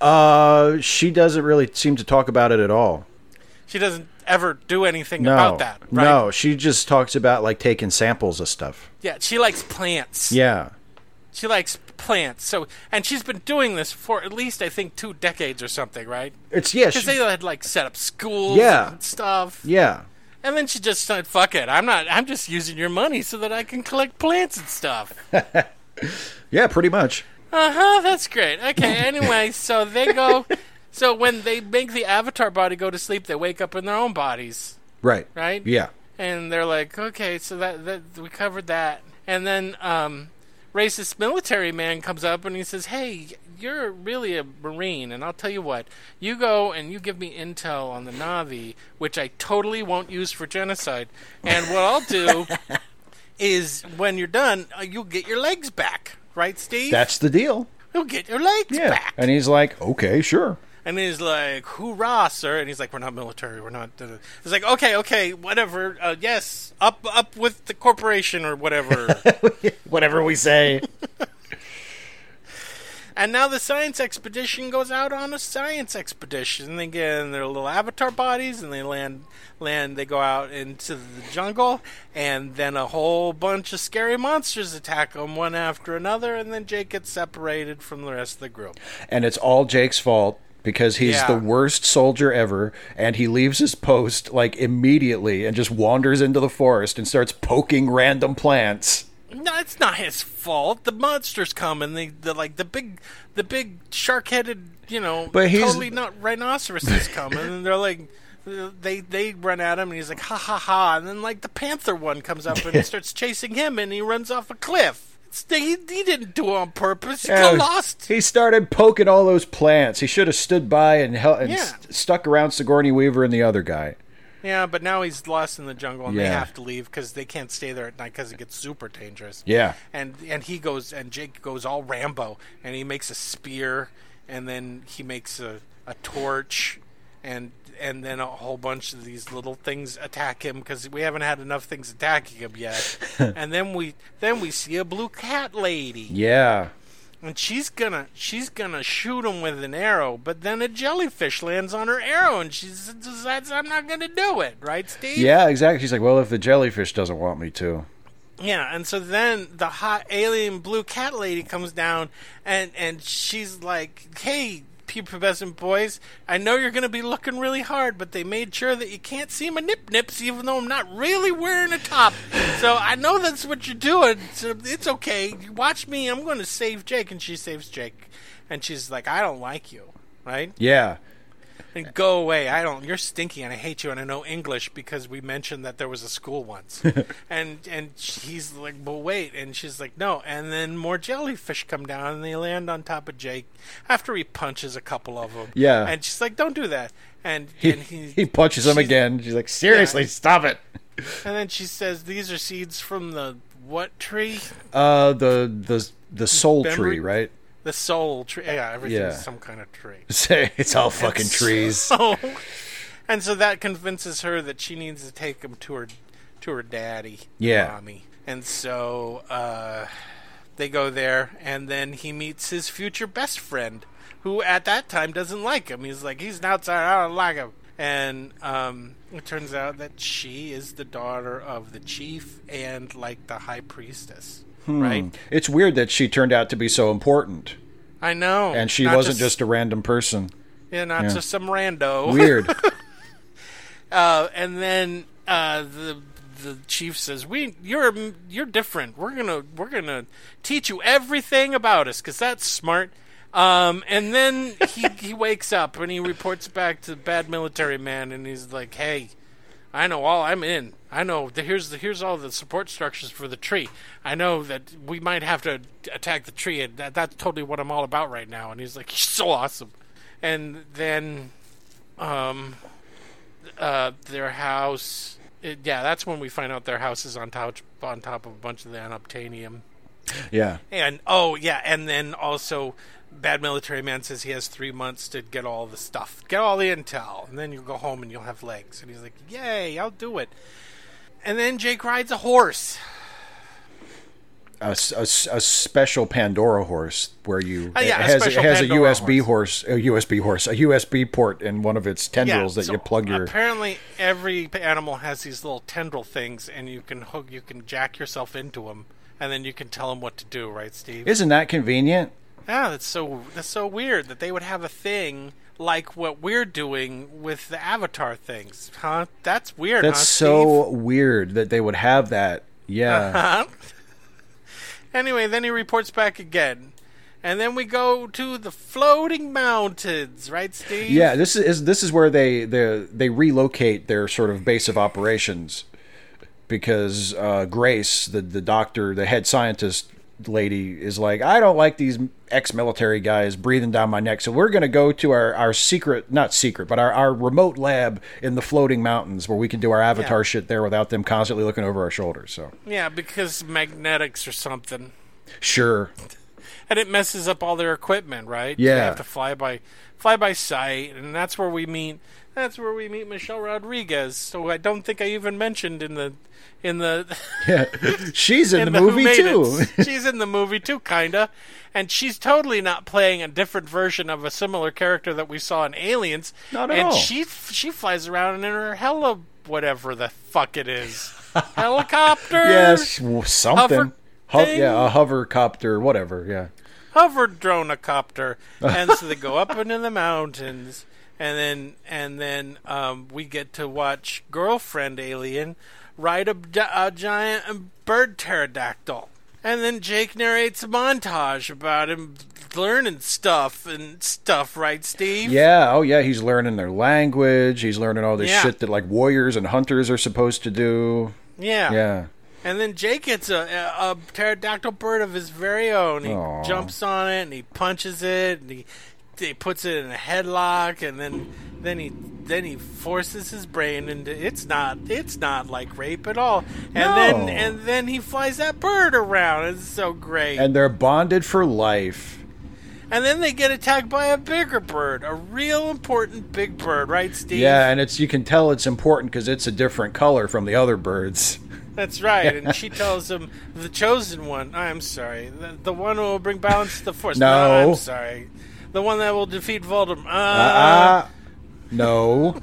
Uh, she doesn't really seem to talk about it at all. She doesn't ever do anything no, about that, right? No, she just talks about, like, taking samples of stuff. Yeah, she likes plants. Yeah. She likes plants. So, and she's been doing this for at least, I think, two decades or something, right? It's yeah, because they had like set up schools yeah. and stuff. Yeah. And then she just said, "Fuck it, I'm not. I'm just using your money so that I can collect plants and stuff." Yeah, pretty much. Uh huh. That's great. Okay. Anyway, so they go. So when they make the Avatar body go to sleep, they wake up in their own bodies. Right. Right. Yeah. And they're like, okay, so that, that we covered that. And then um, racist military man comes up and he says, hey, you're really a Marine, and I'll tell you what, you go and you give me intel on the Na'vi, which I totally won't use for genocide. And what I'll do is when you're done, you'll get your legs back. Right, Steve? That's the deal. You'll get your legs yeah. back. And he's like, okay, sure. And he's like, hoorah, sir. And he's like, we're not military. We're not. Uh, he's like, okay, okay, whatever. Uh, yes, up up with the corporation or whatever. Whatever we say. And now the science expedition goes out on a science expedition. And they get in their little avatar bodies and they land, land. They go out into the jungle. And then a whole bunch of scary monsters attack them one after another. And then Jake gets separated from the rest of the group. And it's all Jake's fault. Because he's yeah. the worst soldier ever, and he leaves his post, like, immediately and just wanders into the forest and starts poking random plants. No, it's not his fault. The monsters come, and they, the, like, the big the big shark-headed, you know, but he's... totally not rhinoceroses come, and they're like... They they run at him, and he's like, ha, ha, ha, and then, like, the panther one comes up, and he starts chasing him, and he runs off a cliff. He, he didn't do it on purpose. He got yeah, lost. He started poking all those plants. He should have stood by and, hel- and yeah. st- stuck around Sigourney Weaver and the other guy. Yeah, but now he's lost in the jungle, and yeah. they have to leave because they can't stay there at night because it gets super dangerous. Yeah. And and he goes, and Jake goes all Rambo, and he makes a spear, and then he makes a, a torch, and and then a whole bunch of these little things attack him because we haven't had enough things attacking him yet. And then we then we see a blue cat lady. Yeah. And she's gonna she's gonna shoot him with an arrow, but then a jellyfish lands on her arrow, and she decides I'm not gonna do it. Right, Steve? Yeah, exactly. She's like, well, if the jellyfish doesn't want me to. Yeah, and so then the hot alien blue cat lady comes down, and and she's like, hey, pubescent boys, I know you're going to be looking really hard, but they made sure that you can't see my nip-nips, even though I'm not really wearing a top. So I know that's what you're doing. So it's okay. You watch me. I'm going to save Jake. And she saves Jake. And she's like, I don't like you. Right? Yeah. And go away. I don't. You're stinky, and I hate you, and I know English because we mentioned that there was a school once. and and he's like, well, wait. And she's like, no. And then more jellyfish come down, and they land on top of Jake after he punches a couple of them. Yeah. And she's like, don't do that. And he, and he, he punches him again. She's like, seriously, yeah. stop it. And then she says, these are seeds from the what tree? Uh, the the the soul Remember? tree, right? The soul tree. Yeah, everything's yeah. some kind of tree. It's all fucking and trees. So, and so that convinces her that she needs to take him to her to her daddy. Yeah. Mommy. And so uh, they go there, and then he meets his future best friend, who at that time doesn't like him. He's like, he's an outsider, I don't like him. And um, it turns out that she is the daughter of the chief and, like, the high priestess. Hmm. Right. It's weird that she turned out to be so important. I know. And she not wasn't just, just a random person. Yeah, not yeah. just some rando. Weird. uh, and then uh, the the chief says, "We, you're you're different. We're gonna we're gonna teach you everything about us because that's smart." Um, and then he he wakes up and he reports back to the bad military man, and he's like, "Hey, I know all I'm in. I know the, here's the, here's all the support structures for the tree. I know that we might have to attack the tree, and that, that's totally what I'm all about right now." And he's like, "He's so awesome." And then, um, uh, their house. It, yeah, that's when we find out their house is on top on top of a bunch of the unobtanium. Yeah. And oh yeah, and then also, bad military man says he has three months to get all the stuff, get all the intel, and then you'll go home and you'll have legs. And he's like, "Yay, I'll do it." And then Jake rides a horse. A, a, a special Pandora horse where you... Uh, yeah, it has a, it has a U S B horse. horse. A U S B horse. A U S B port in one of its tendrils yeah, that so you plug your... Apparently every animal has these little tendril things, and you can hook, you can jack yourself into them. and then you can tell them what to do, right, Steve? Isn't that convenient? Yeah, that's so that's so weird that they would have a thing like what we're doing with the Avatar things, huh? That's weird. That's huh, so Steve? Weird that they would have that. Yeah. Uh-huh. Anyway, then he reports back again. And then we go to the floating mountains, right, Steve? Yeah, this is this is where they they, they relocate their sort of base of operations because uh, Grace, the, the doctor, the head scientist lady, is like, I don't like these ex-military guys breathing down my neck, so we're going to go to our, our secret, not secret, but our, our remote lab in the floating mountains where we can do our Avatar yeah. shit there without them constantly looking over our shoulders. So yeah, because magnetics or something. Sure. And it messes up all their equipment, right? Yeah. They have to fly by fly by sight, and that's where we meet that's where we meet Michelle Rodriguez, who I don't think I even mentioned in the in the Yeah. She's in, in the, the movie too. She's in the movie too, kinda. And she's totally not playing a different version of a similar character that we saw in Aliens. Not at and all. And she she flies around in her heli whatever the fuck it is. Helicopter. Yes, something. Hover- Ho- yeah, a hovercopter, whatever, yeah. Hover drone-a-copter. And so they go up into the mountains, and then and then um, we get to watch Girlfriend Alien ride a, a giant bird pterodactyl. And then Jake narrates a montage about him learning stuff and stuff, right, Steve? Yeah, oh yeah, he's learning their language, he's learning all this yeah. shit that, like, warriors and hunters are supposed to do. Yeah. Yeah. And then Jake gets a, a, a pterodactyl bird of his very own. He Aww. Jumps on it and he punches it and he, he puts it in a headlock and then then he then he forces his brain into it's not it's not like rape at all. And no. then and then he flies that bird around. It's so great. And they're bonded for life. And then they get attacked by a bigger bird, a real important big bird, right, Steve? Yeah, and it's you can tell it's important because it's a different color from the other birds. That's right, and she tells him, the chosen one, I'm sorry, the, the one who will bring balance to the Force. No. no. I'm sorry. The one that will defeat Voldemort. Uh, uh, no,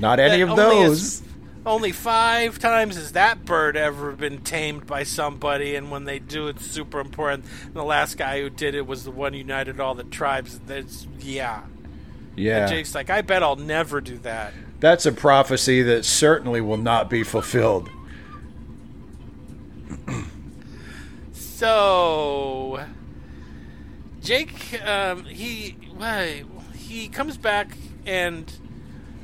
not any of those. Is, only five times has that bird ever been tamed by somebody, and when they do, it's super important. And the last guy who did it was the one who united all the tribes. That's, yeah. Yeah. And Jake's like, I bet I'll never do that. That's a prophecy that certainly will not be fulfilled. So, Jake, um, he he comes back and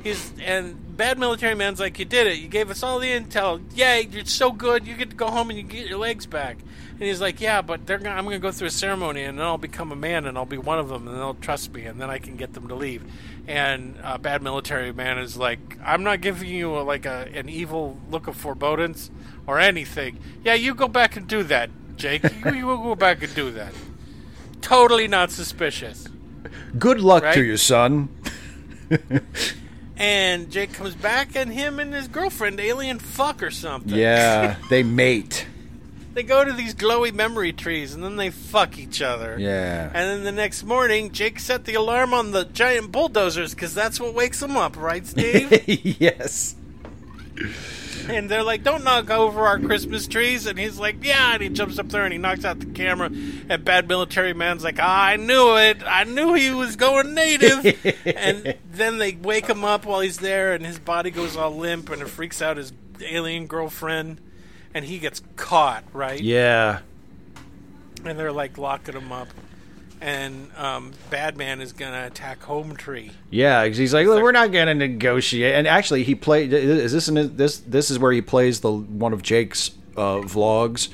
he's and bad military man's like, you did it, you gave us all the intel, yay, you're so good, you get to go home and you get your legs back. And he's like, yeah, but they're gonna, I'm going to go through a ceremony and then I'll become a man and I'll be one of them and they'll trust me and then I can get them to leave. And uh, bad military man is like, I'm not giving you a, like a an evil look of forebodance or anything. Yeah, you go back and do that. Jake, you, you will go back and do that. Totally not suspicious. Good luck right? to you, son. And Jake comes back, and him and his girlfriend alien fuck or something. Yeah, they mate. They go to these glowy memory trees, and then they fuck each other. Yeah. And then the next morning, Jake set the alarm on the giant bulldozers, because that's what wakes them up, right, Steve? Yes. And they're like, don't knock over our Christmas trees. And he's like, yeah. And he jumps up there and he knocks out the camera. And bad military man's like, ah, I knew it. I knew he was going native. And then they wake him up while he's there. And his body goes all limp. And it freaks out his alien girlfriend. And he gets caught, right? Yeah. And they're like locking him up. And um, Batman is going to attack Home Tree. Yeah, because he's like, well, we're not going to negotiate. And actually, he played. Is this an, this this is where he plays the one of Jake's uh, vlogs,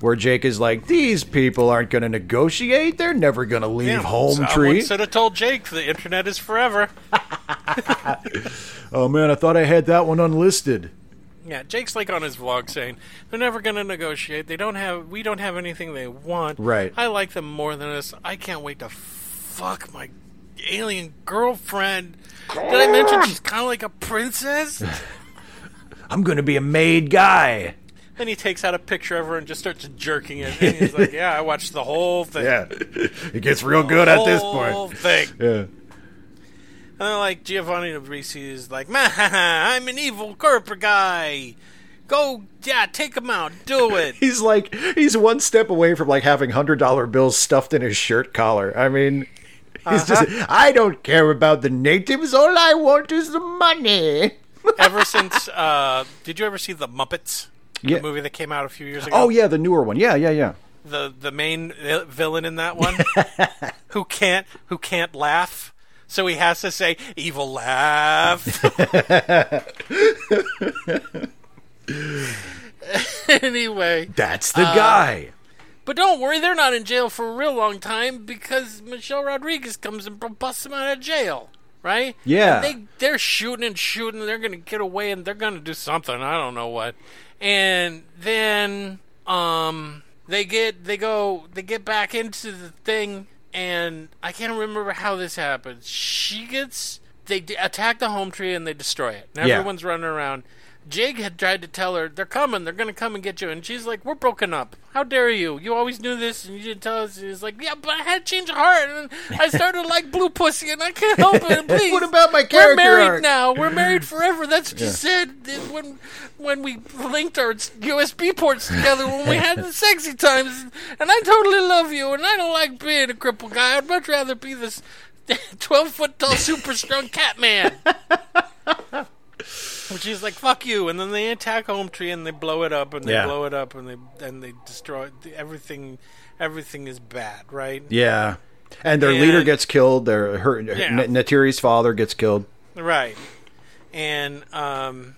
where Jake is like, these people aren't going to negotiate. They're never going to leave yeah, Home so Tree. I should have told Jake the internet is forever. Oh man, I thought I had that one unlisted. Yeah, Jake's like on his vlog saying they're never going to negotiate. They don't have, we don't have anything they want. Right. I like them more than us. I can't wait to fuck my alien girlfriend. Did I mention she's kind of like a princess? I'm going to be a made guy. Then he takes out a picture of her and just starts jerking it. And he's like, "Yeah, I watched the whole thing." Yeah, it gets real the good at this point. Whole thing. Yeah. And they're like, Giovanni Ribisi is like, "I'm an evil corporate guy." Go, yeah, take him out. Do it. He's like, he's one step away from like having one hundred dollar bills stuffed in his shirt collar. I mean, he's uh-huh. just, I don't care about the natives. All I want is the money. Ever since, uh, did you ever see The Muppets? Yeah. The movie that came out a few years ago? Oh, yeah, the newer one. Yeah, yeah, yeah. The the main villain in that one who can't who can't laugh. So he has to say, evil laugh. Anyway. That's the uh, guy. But don't worry, they're not in jail for a real long time because Michelle Rodriguez comes and busts them out of jail. Right? Yeah. And they, they're shooting and shooting. They're going to get away and they're going to do something. I don't know what. And then um, they get they go they get back into the thing. And I can't remember how this happens. She gets... They d- attack the home tree and they destroy it. And yeah. everyone's running around. Jake had tried to tell her, they're coming. They're going to come and get you. And she's like, we're broken up. How dare you? You always knew this and you didn't tell us. He's like, yeah, but I had a change of heart. And I started to like blue pussy and I can't help it. Please. What about my character We're married arc? Now. We're married forever. That's what yeah. you said when when we linked our U S B ports together when we had the sexy times. And I totally love you. And I don't like being a crippled guy. I'd much rather be this twelve-foot tall, super strong cat man. Which is like, fuck you. And then they attack Home Tree and they blow it up and they yeah. blow it up and they and they destroy it. Everything. Everything is bad, right? Yeah. And their and, leader gets killed. Their her, yeah. Neytiri's father gets killed. Right. And um,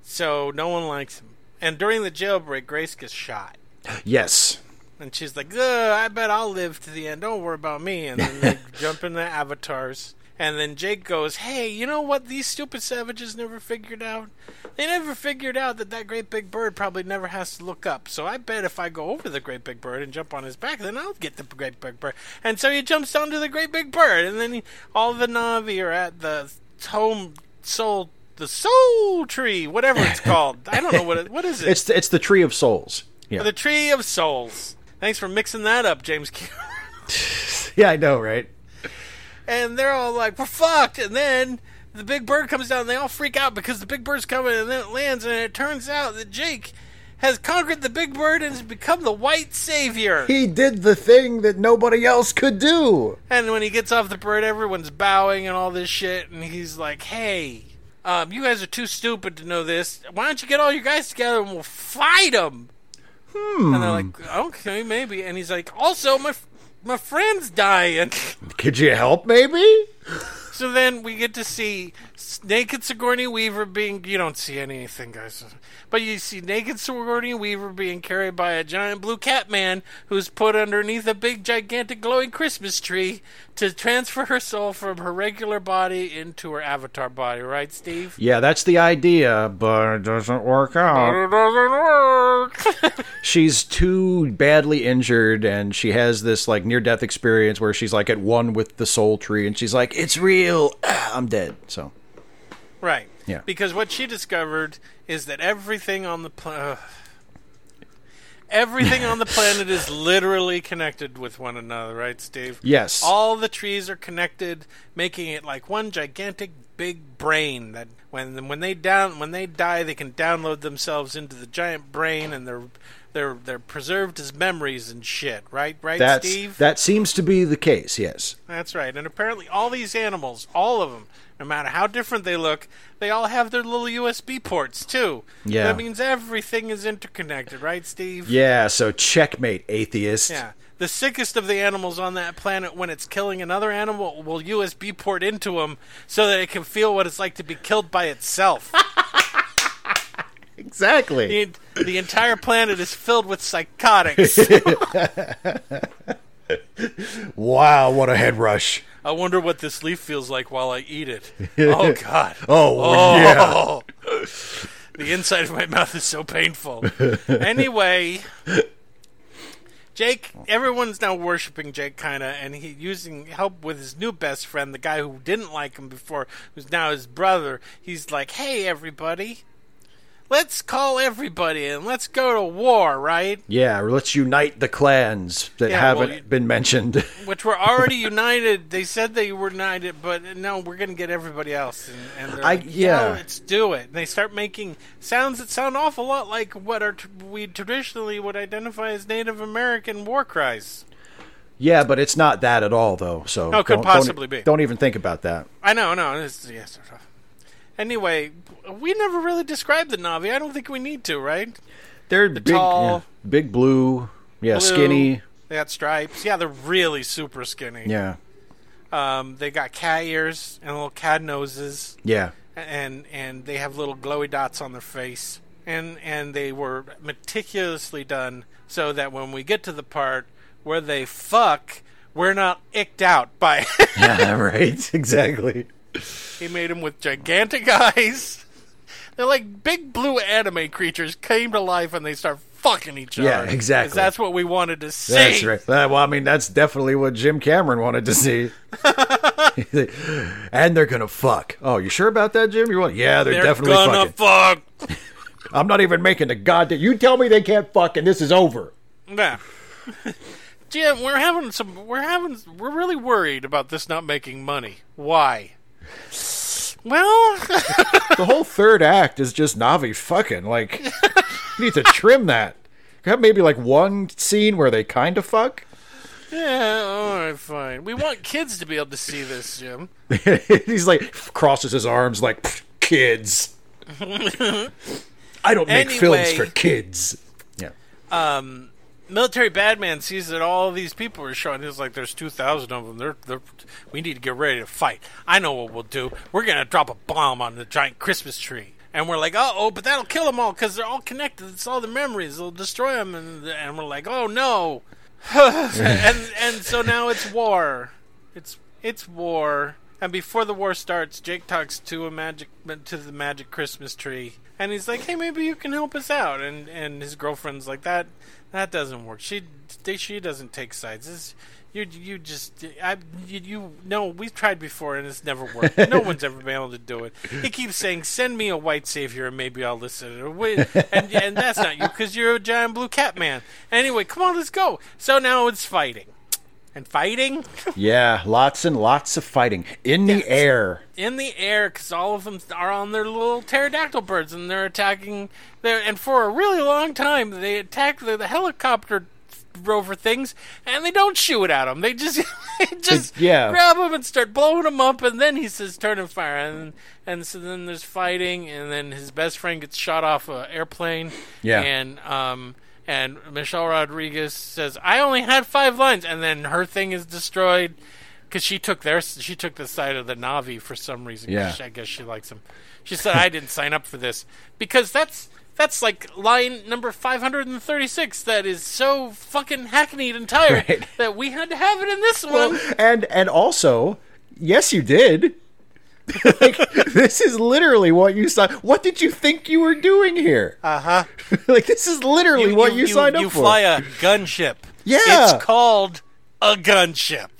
so no one likes him. And during the jailbreak, Grace gets shot. Yes. And she's like, I bet I'll live to the end. Don't worry about me. And then they jump into avatars. And then Jake goes, hey, you know what these stupid savages never figured out? They never figured out that that great big bird probably never has to look up. So I bet if I go over the great big bird and jump on his back, then I'll get the great big bird. And so he jumps onto the great big bird. And then he, all the Na'vi are at the home soul, the soul tree, whatever it's called. I don't know what it, what is it? It's, it's the Tree of Souls. Yeah. The Tree of Souls. Thanks for mixing that up, James Cameron. Yeah, I know, right? And they're all like, we're fucked. And then the big bird comes down, and they all freak out because the big bird's coming, and then it lands, and it turns out that Jake has conquered the big bird and has become the white savior. He did the thing that nobody else could do. And when he gets off the bird, everyone's bowing and all this shit, and he's like, hey, um, you guys are too stupid to know this. Why don't you get all your guys together and we'll fight them? Hmm. And they're like, okay, maybe. And he's like, also, my... F- My friend's dying. Could you help, maybe? So then we get to see naked Sigourney Weaver being... You don't see anything, guys. But you see naked Sigourney Weaver being carried by a giant blue cat man who's put underneath a big, gigantic, glowing Christmas tree to transfer her soul from her regular body into her avatar body. Right, Steve? Yeah, that's the idea, but it doesn't work out. But it doesn't work. She's too badly injured, and she has this like near-death experience where she's like at one with the soul tree, and she's like, it's real. I'm dead. So, right. Yeah. Because what she discovered is that everything on the planet, uh, everything on the planet is literally connected with one another. Right, Steve? Yes. All the trees are connected, making it like one gigantic big brain. That when when they down when they die, they can download themselves into the giant brain, and they're they're they're preserved as memories and shit, right? Right, That's, Steve? That seems to be the case, yes. That's right. And apparently all these animals, all of them, no matter how different they look, they all have their little U S B ports, too. Yeah. That means everything is interconnected, right, Steve? Yeah, so checkmate, atheist. Yeah. The sickest of the animals on that planet, when it's killing another animal, will U S B port into him so that it can feel what it's like to be killed by itself. Exactly. The, the entire planet is filled with psychotics. Wow, what a head rush. I wonder what this leaf feels like while I eat it. Oh, God. Oh, oh, yeah. The inside of my mouth is so painful. Anyway, Jake, everyone's now worshiping Jake, kind of, and he using help with his new best friend, the guy who didn't like him before, who's now his brother. He's like, hey, everybody. let's call everybody and let's go to war, right? Yeah, or let's unite the clans that yeah, haven't well, been mentioned. Which were already united. They said they were united, but no, we're going to get everybody else. And, and they're I, like, yeah. No, let's do it. And they start making sounds that sound awful lot like what are t- we traditionally would identify as Native American war cries. Yeah, but it's not that at all, though. So no, it could possibly don't, be. Don't even think about that. I know, no. It's, yes, anyway, we never really described the Na'vi. I don't think we need to, right? They're the big, tall, yeah, big blue, yeah, blue, skinny. They got stripes. Yeah, they're really super skinny. Yeah. Um, they got cat ears and little cat noses. Yeah. And and they have little glowy dots on their face. And and they were meticulously done so that when we get to the part where they fuck, we're not icked out by it. Yeah, right. Exactly. He made them with gigantic eyes. They're like big blue anime creatures came to life and they start fucking each other. Yeah, exactly. Because that's what we wanted to see. That's right. That, well, I mean, that's definitely what Jim Cameron wanted to see. And they're going to fuck. Oh, you sure about that, Jim? You want? Yeah, they're, they're definitely gonna fucking. They're going to fuck. I'm not even making the goddamn... You tell me they can't fuck and this is over. Yeah. Jim, we're having some... We're having... We're really worried about this not making money. Why? Well, the whole third act is just Na'vi fucking. Like, you need to trim that. Have maybe like one scene where they kind of fuck. Yeah, all right, fine. We want kids to be able to see this, Jim. He's like crosses his arms, like kids. I don't make anyway, films for kids. Yeah. Um, military badman sees that all these people are showing. He's like, there's two thousand of them. They're, they're, we need to get ready to fight. I know what we'll do. We're going to drop a bomb on the giant Christmas tree. And we're like, uh-oh, but that'll kill them all because they're all connected. It's all the memories. It'll destroy them. And, and we're like, oh, no. and and so now it's war. It's it's war. And before the war starts, Jake talks to a magic to the magic Christmas tree. And he's like, hey, maybe you can help us out. And and his girlfriend's like, that that doesn't work. She she doesn't take sides. It's, you you just I you, you no. We've tried before and it's never worked. No one's ever been able to do it. He keeps saying, send me a white savior and maybe I'll listen. And and that's not you because you're a giant blue cat man. Anyway, come on, let's go. So now it's fighting. And fighting? Yeah, lots and lots of fighting. In yes. the air. In the air, because all of them are on their little pterodactyl birds, and they're attacking. There, and for a really long time, they attack the, the helicopter rover things, and they don't shoot at them. They just, they just yeah. grab them and start blowing them up, and then he says, turn and fire. And, and so then there's fighting, and then his best friend gets shot off an airplane. Yeah. And, um... And Michelle Rodriguez says, "I only had five lines," and then her thing is destroyed because she took their she took the side of the Na'vi for some reason. Yeah. She, I guess she likes them. She said, "I didn't sign up for this because that's that's like line number five hundred thirty-six that is so fucking hackneyed and tired right. that we had to have it in this well, one." And and also, yes, you did. Like, this is literally what you signed. What did you think you were doing here? Uh-huh. Like, this is literally you, what you, you signed you, up you for. You fly a gunship. Yeah. It's called a gunship.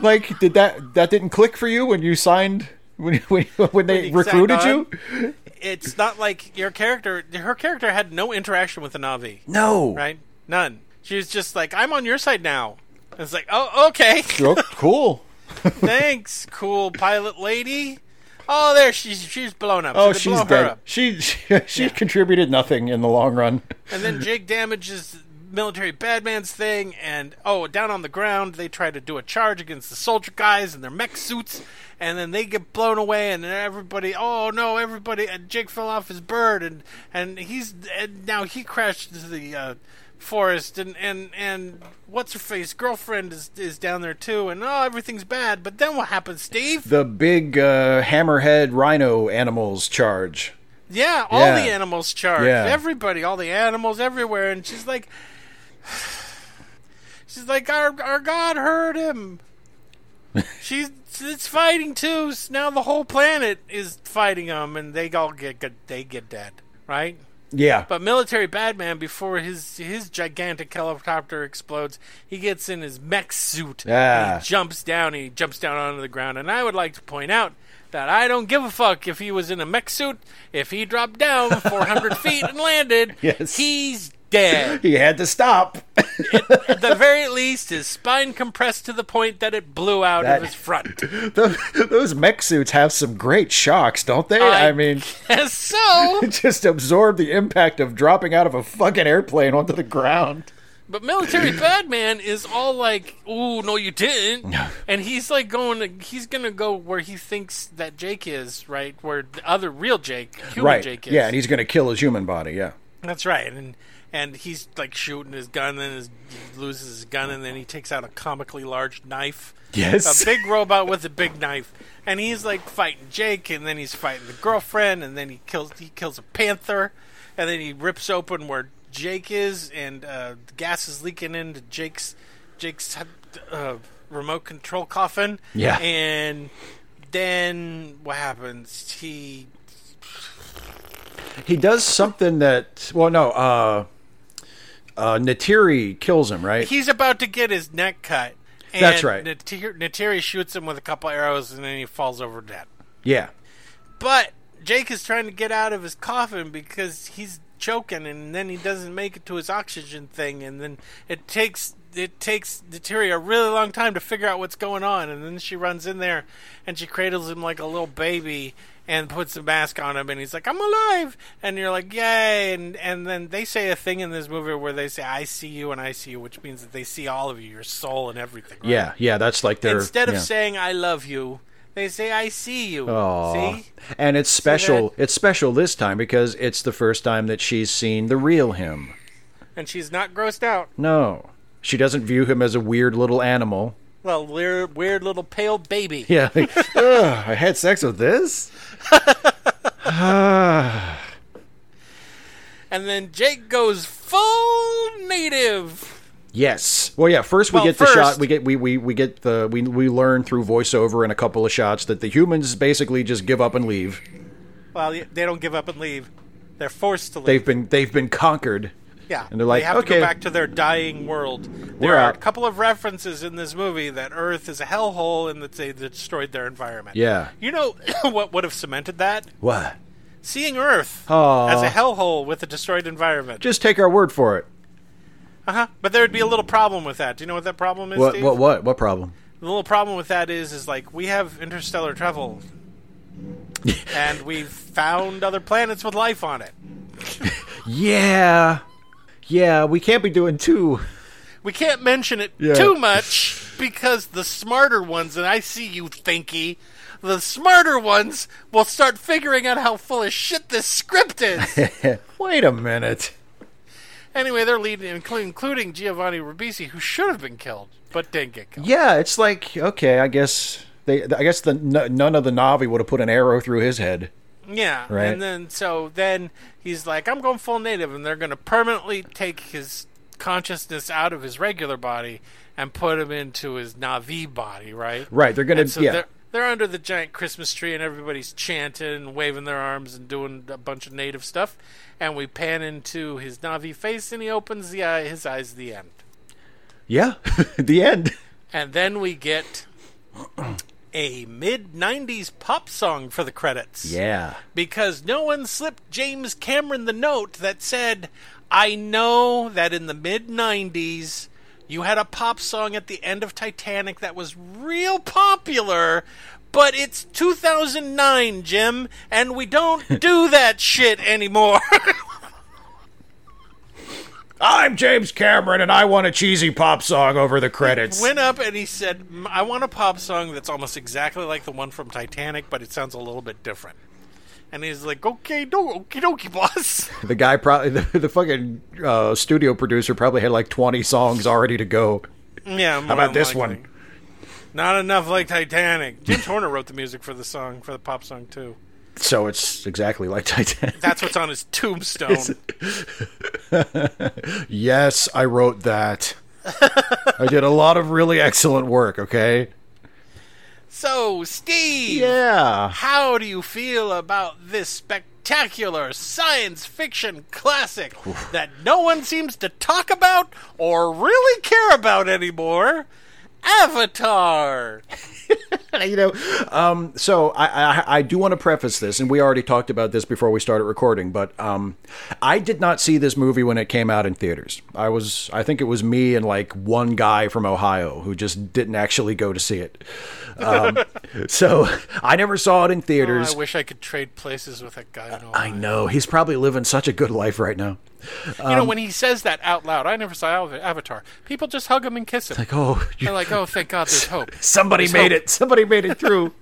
Like, did that that didn't click for you when you signed, when when, when they when recruited you? On, it's not like your character, her character had no interaction with the Na'vi. No. Right? None. She was just like, I'm on your side now. And it's like, oh, okay. Oh, cool. Thanks, cool pilot lady. Oh, there she's she's blown up. Oh, so she's dead. She she, she yeah. contributed nothing in the long run. And then Jake damages military badman's thing, and oh, down on the ground they try to do a charge against the soldier guys in their mech suits, and then they get blown away, and everybody. Oh no, everybody! And Jake fell off his bird, and and he's and now he crashed into the. Uh, Forest and, and and what's her face girlfriend is is down there too, and oh, everything's bad. But then what happens, Steve? The big uh, hammerhead rhino animals charge. Yeah, all yeah. the animals charge. Yeah. Everybody, all the animals everywhere, and she's like, she's like, our our god heard him. She's it's fighting too. So now the whole planet is fighting them, and they all get they get dead, right? Yeah. But military badman, before his his gigantic helicopter explodes, he gets in his mech suit. Yeah. And he jumps down and he jumps down onto the ground. And I would like to point out that I don't give a fuck if he was in a mech suit. If he dropped down four hundred feet and landed, yes. he's dead. He had to stop. It, at the very least, his spine compressed to the point that it blew out that, of his front. Those, those mech suits have some great shocks, don't they? I, I mean, guess so. Just absorb the impact of dropping out of a fucking airplane onto the ground. But Military Batman is all like, "Ooh, no, you didn't," and he's like going, to, he's gonna go where he thinks that Jake is, right? Where the other real Jake, human right. Jake is, yeah, and he's gonna kill his human body, yeah. That's right, and and he's like shooting his gun, and his, he loses his gun, and then he takes out a comically large knife, yes, a big robot with a big knife, and he's like fighting Jake, and then he's fighting the girlfriend, and then he kills he kills a panther, and then he rips open where Jake is, and uh, the gas is leaking into Jake's Jake's uh, remote control coffin. Yeah, and then what happens? He he does something that well, no, uh, uh, Neytiri kills him, right? He's about to get his neck cut. And that's right. Neytiri, Neytiri shoots him with a couple arrows, and then he falls over dead. Yeah, but Jake is trying to get out of his coffin because he's choking, and then he doesn't make it to his oxygen thing, and then it takes it takes Neytiri a really long time to figure out what's going on, and then she runs in there and she cradles him like a little baby and puts a mask on him, and he's like, "I'm alive," and you're like, "Yay!" and and then they say a thing in this movie where they say, "I see you and I see you," which means that they see all of you, your soul and everything, right? yeah yeah that's like their instead of yeah. saying "I love you," they say, "I see you." Aww. See? And it's special. It's special this time because it's the first time that she's seen the real him. And she's not grossed out. No. She doesn't view him as a weird little animal. Well, weird, weird little pale baby. Yeah. Like, ugh, I had sex with this? And then Jake goes full native. Yes. Well, yeah. First, we well, get the first, shot. We get we, we, we get the we we learn through voiceover and a couple of shots that the humans basically just give up and leave. Well, they don't give up and leave. They're forced to leave. They've been they've been conquered. Yeah, and they're like, they have okay, to go back to their dying world. There we're are out. A couple of references in this movie that Earth is a hellhole and that they destroyed their environment. Yeah. You know what would have cemented that? What? Seeing Earth Aww. as a hellhole with a destroyed environment. Just take our word for it. Uh-huh. But there would be a little problem with that. Do you know what that problem is, what, Steve? What, what, what problem? The little problem with that is, is like, we have interstellar travel. And we've found other planets with life on it. Yeah. Yeah, we can't be doing too... We can't mention it yeah. too much, because the smarter ones, and I see you, Thinky, the smarter ones will start figuring out how full of shit this script is. Wait a minute. Anyway, they're leading, including Giovanni Ribisi, who should have been killed, but didn't get killed. Yeah, it's like, okay, I guess they, I guess the none of the Na'vi would have put an arrow through his head. Yeah, right? And then so then he's like, "I'm going full native," and they're going to permanently take his consciousness out of his regular body and put him into his Na'vi body, right? Right, they're going to, so yeah. They're, they're under the giant Christmas tree, and everybody's chanting and waving their arms and doing a bunch of native stuff. And we pan into his Na'vi face, and he opens the eye, his eyes at the end. Yeah, the end. And then we get a mid nineties pop song for the credits. Yeah. Because no one slipped James Cameron the note that said, "I know that in the mid nineties... you had a pop song at the end of Titanic that was real popular, but it's two thousand nine, Jim, and we don't do that shit anymore." "I'm James Cameron, and I want a cheesy pop song over the credits." He went up and he said, "I want a pop song that's almost exactly like the one from Titanic, but it sounds a little bit different." And he's like, "Okay, no, okie dokie, boss." The guy probably, the, the fucking uh, studio producer probably had like twenty songs already to go. Yeah. How about this likely. one? Not enough like Titanic. Jim Horner wrote the music for the song, for the pop song too. So it's exactly like Titanic. That's what's on his tombstone. Yes, I wrote that. I did a lot of really excellent work, okay? So, Steve, yeah. how do you feel about this spectacular science fiction classic Oof. that no one seems to talk about or really care about anymore? Avatar. you know, um, so I, I, I do want to preface this, and we already talked about this before we started recording, but um, I did not see this movie when it came out in theaters. I was, I think it was me and like one guy from Ohio who just didn't actually go to see it. Um, so I never saw it in theaters. Oh, I wish I could trade places with that guy in Ohio. I know. He's probably living such a good life right now. You um, know, when he says that out loud, I never saw Avatar. People just hug him and kiss him. It's like, oh, they're like, oh, thank God, there's hope. Somebody there's made hope. it. Somebody made it through.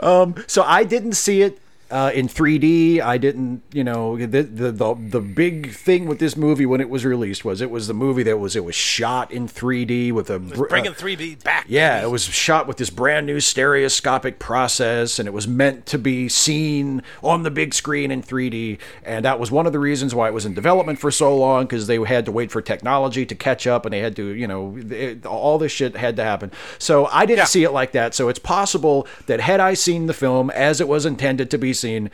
um, so I didn't see it uh, in three D. I didn't, you know, the, the the the big thing with this movie when it was released was it was the movie that was it was shot in three D with a br- bringing three D back. Yeah, it was shot with this brand new stereoscopic process, and it was meant to be seen on the big screen in three D. And that was one of the reasons why it was in development for so long, because they had to wait for technology to catch up, and they had to, you know, it, all this shit had to happen. So I didn't yeah. see it like that. So it's possible that had I seen the film as it was intended to be seen,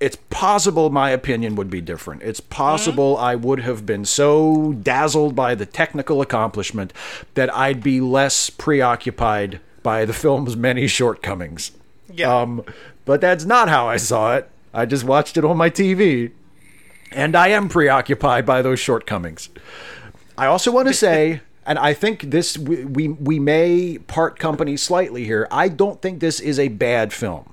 it's possible my opinion would be different. It's possible mm-hmm. I would have been so dazzled by the technical accomplishment that I'd be less preoccupied by the film's many shortcomings. Yeah. Um, but that's not how I saw it. I just watched it on my T V, and I am preoccupied by those shortcomings. I also want to say... And I think this, we, we we may part company slightly here. I don't think this is a bad film.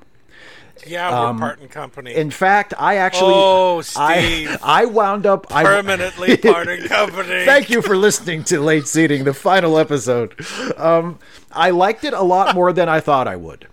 Yeah, we're um, parting company. In fact, I actually... Oh, Steve. I, I wound up... Permanently I, parting company. Thank you for listening to Late Seating, the final episode. Um, I liked it a lot more than I thought I would.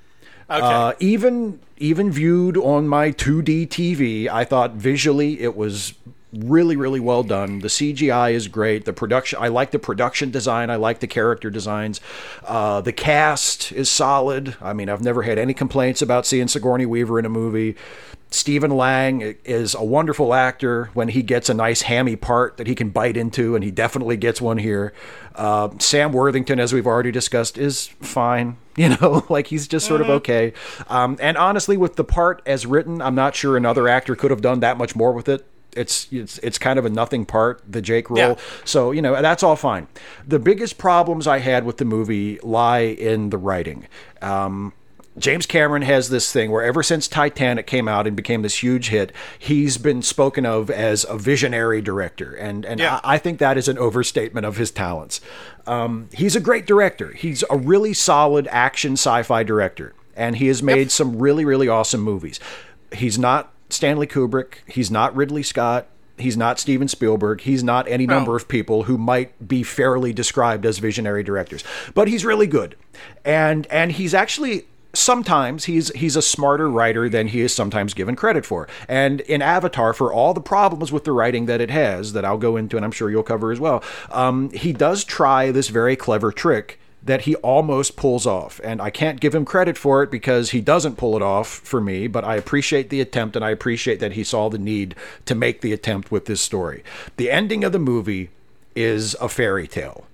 Okay. Uh, even, even viewed on my two D T V, I thought visually it was... really, really well done. The C G I is great. The production, I like the production design. I like the character designs. Uh, the cast is solid. I mean, I've never had any complaints about seeing Sigourney Weaver in a movie. Stephen Lang is a wonderful actor when he gets a nice hammy part that he can bite into, and he definitely gets one here. Uh, Sam Worthington, as we've already discussed, is fine. You know, like he's just sort mm-hmm. of okay. Um, and honestly, with the part as written, I'm not sure another actor could have done that much more with it. It's it's it's kind of a nothing part, the Jake role. Yeah. So, you know, that's all fine. The biggest problems I had with the movie lie in the writing. Um, James Cameron has this thing where ever since Titanic came out and became this huge hit, he's been spoken of as a visionary director. And, and yeah. I, I think that is an overstatement of his talents. Um, he's a great director. He's a really solid action sci-fi director. And he has made yep. some really, really awesome movies. He's not Stanley Kubrick, he's not Ridley Scott, he's not Steven Spielberg, he's not any number no. of people who might be fairly described as visionary directors. But he's really good. And and he's actually sometimes he's he's a smarter writer than he is sometimes given credit for. And in Avatar, for all the problems with the writing that it has, that I'll go into and I'm sure you'll cover as well, um, he does try this very clever trick that he almost pulls off. And I can't give him credit for it because he doesn't pull it off for me, but I appreciate the attempt, and I appreciate that he saw the need to make the attempt with this story. The ending of the movie is a fairy tale.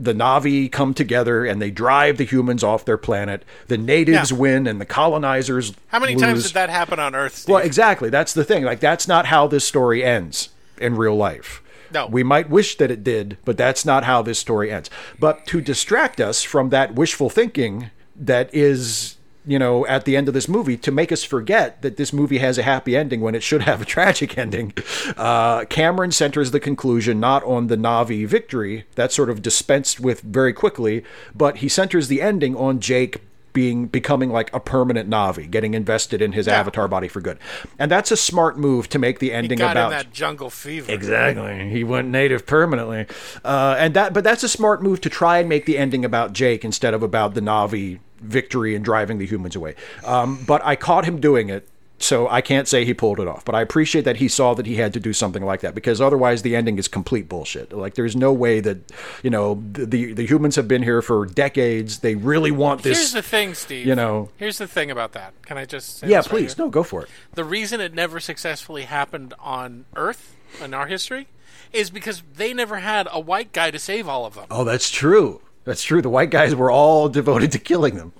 The Na'vi come together and they drive the humans off their planet. The natives yeah. win and the colonizers How many lose. times did that happen on Earth, Steve? Well, exactly. That's the thing. Like, that's not how this story ends in real life. No. We might wish that it did, but that's not how this story ends. But to distract us from that wishful thinking that is, you know, at the end of this movie, to make us forget that this movie has a happy ending when it should have a tragic ending, uh, Cameron centers the conclusion not on the Na'vi victory, that's sort of dispensed with very quickly, but he centers the ending on Jake being becoming like a permanent Na'vi, getting invested in his yeah. avatar body for good. And that's a smart move to make the ending he got about in that jungle fever. Exactly. He went native permanently. Uh, and that but that's a smart move to try and make the ending about Jake instead of about the Na'vi victory and driving the humans away. Um, but I caught him doing it, so I can't say he pulled it off. But I appreciate that he saw that he had to do something like that, because otherwise the ending is complete bullshit. Like, there's no way that, you know, the the, the humans have been here for decades. They really want this. Here's the thing, Steve. You know. Here's the thing about that. Can I just say Yeah, this please. Right here? No, go for it. The reason it never successfully happened on Earth in our history is because they never had a white guy to save all of them. Oh, that's true. That's true. The white guys were all devoted to killing them.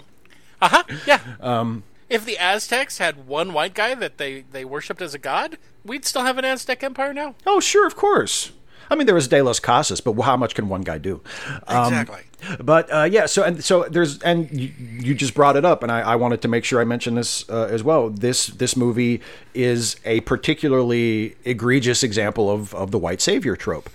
Uh-huh. Yeah. Um If the Aztecs had one white guy that they, they worshipped as a god, we'd still have an Aztec empire now. Oh, sure, of course. I mean, there was De Los Casas, but how much can one guy do? Um, exactly. But uh, yeah, so and so there's and you, you just brought it up, and I, I wanted to make sure I mentioned this uh, as well. This this movie is a particularly egregious example of of the white savior trope.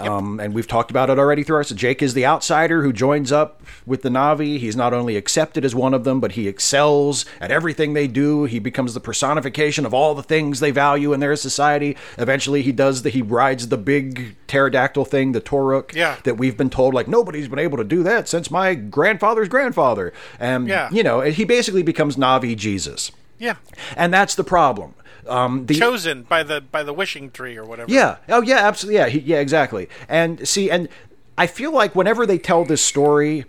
Yep. Um, and we've talked about it already through our, so Jake is the outsider who joins up with the Na'vi. He's not only accepted as one of them, but he excels at everything they do. He becomes the personification of all the things they value in their society. Eventually he does the, he rides the big pterodactyl thing, the Toruk, yeah. that we've been told, like, nobody's been able to do that since my grandfather's grandfather. And, yeah. you know, he basically becomes Na'vi Jesus. Yeah. And that's the problem. Um, the, chosen by the by the wishing tree or whatever. Yeah. Oh, yeah. Absolutely. Yeah. He, yeah. Exactly. And see, and I feel like whenever they tell this story,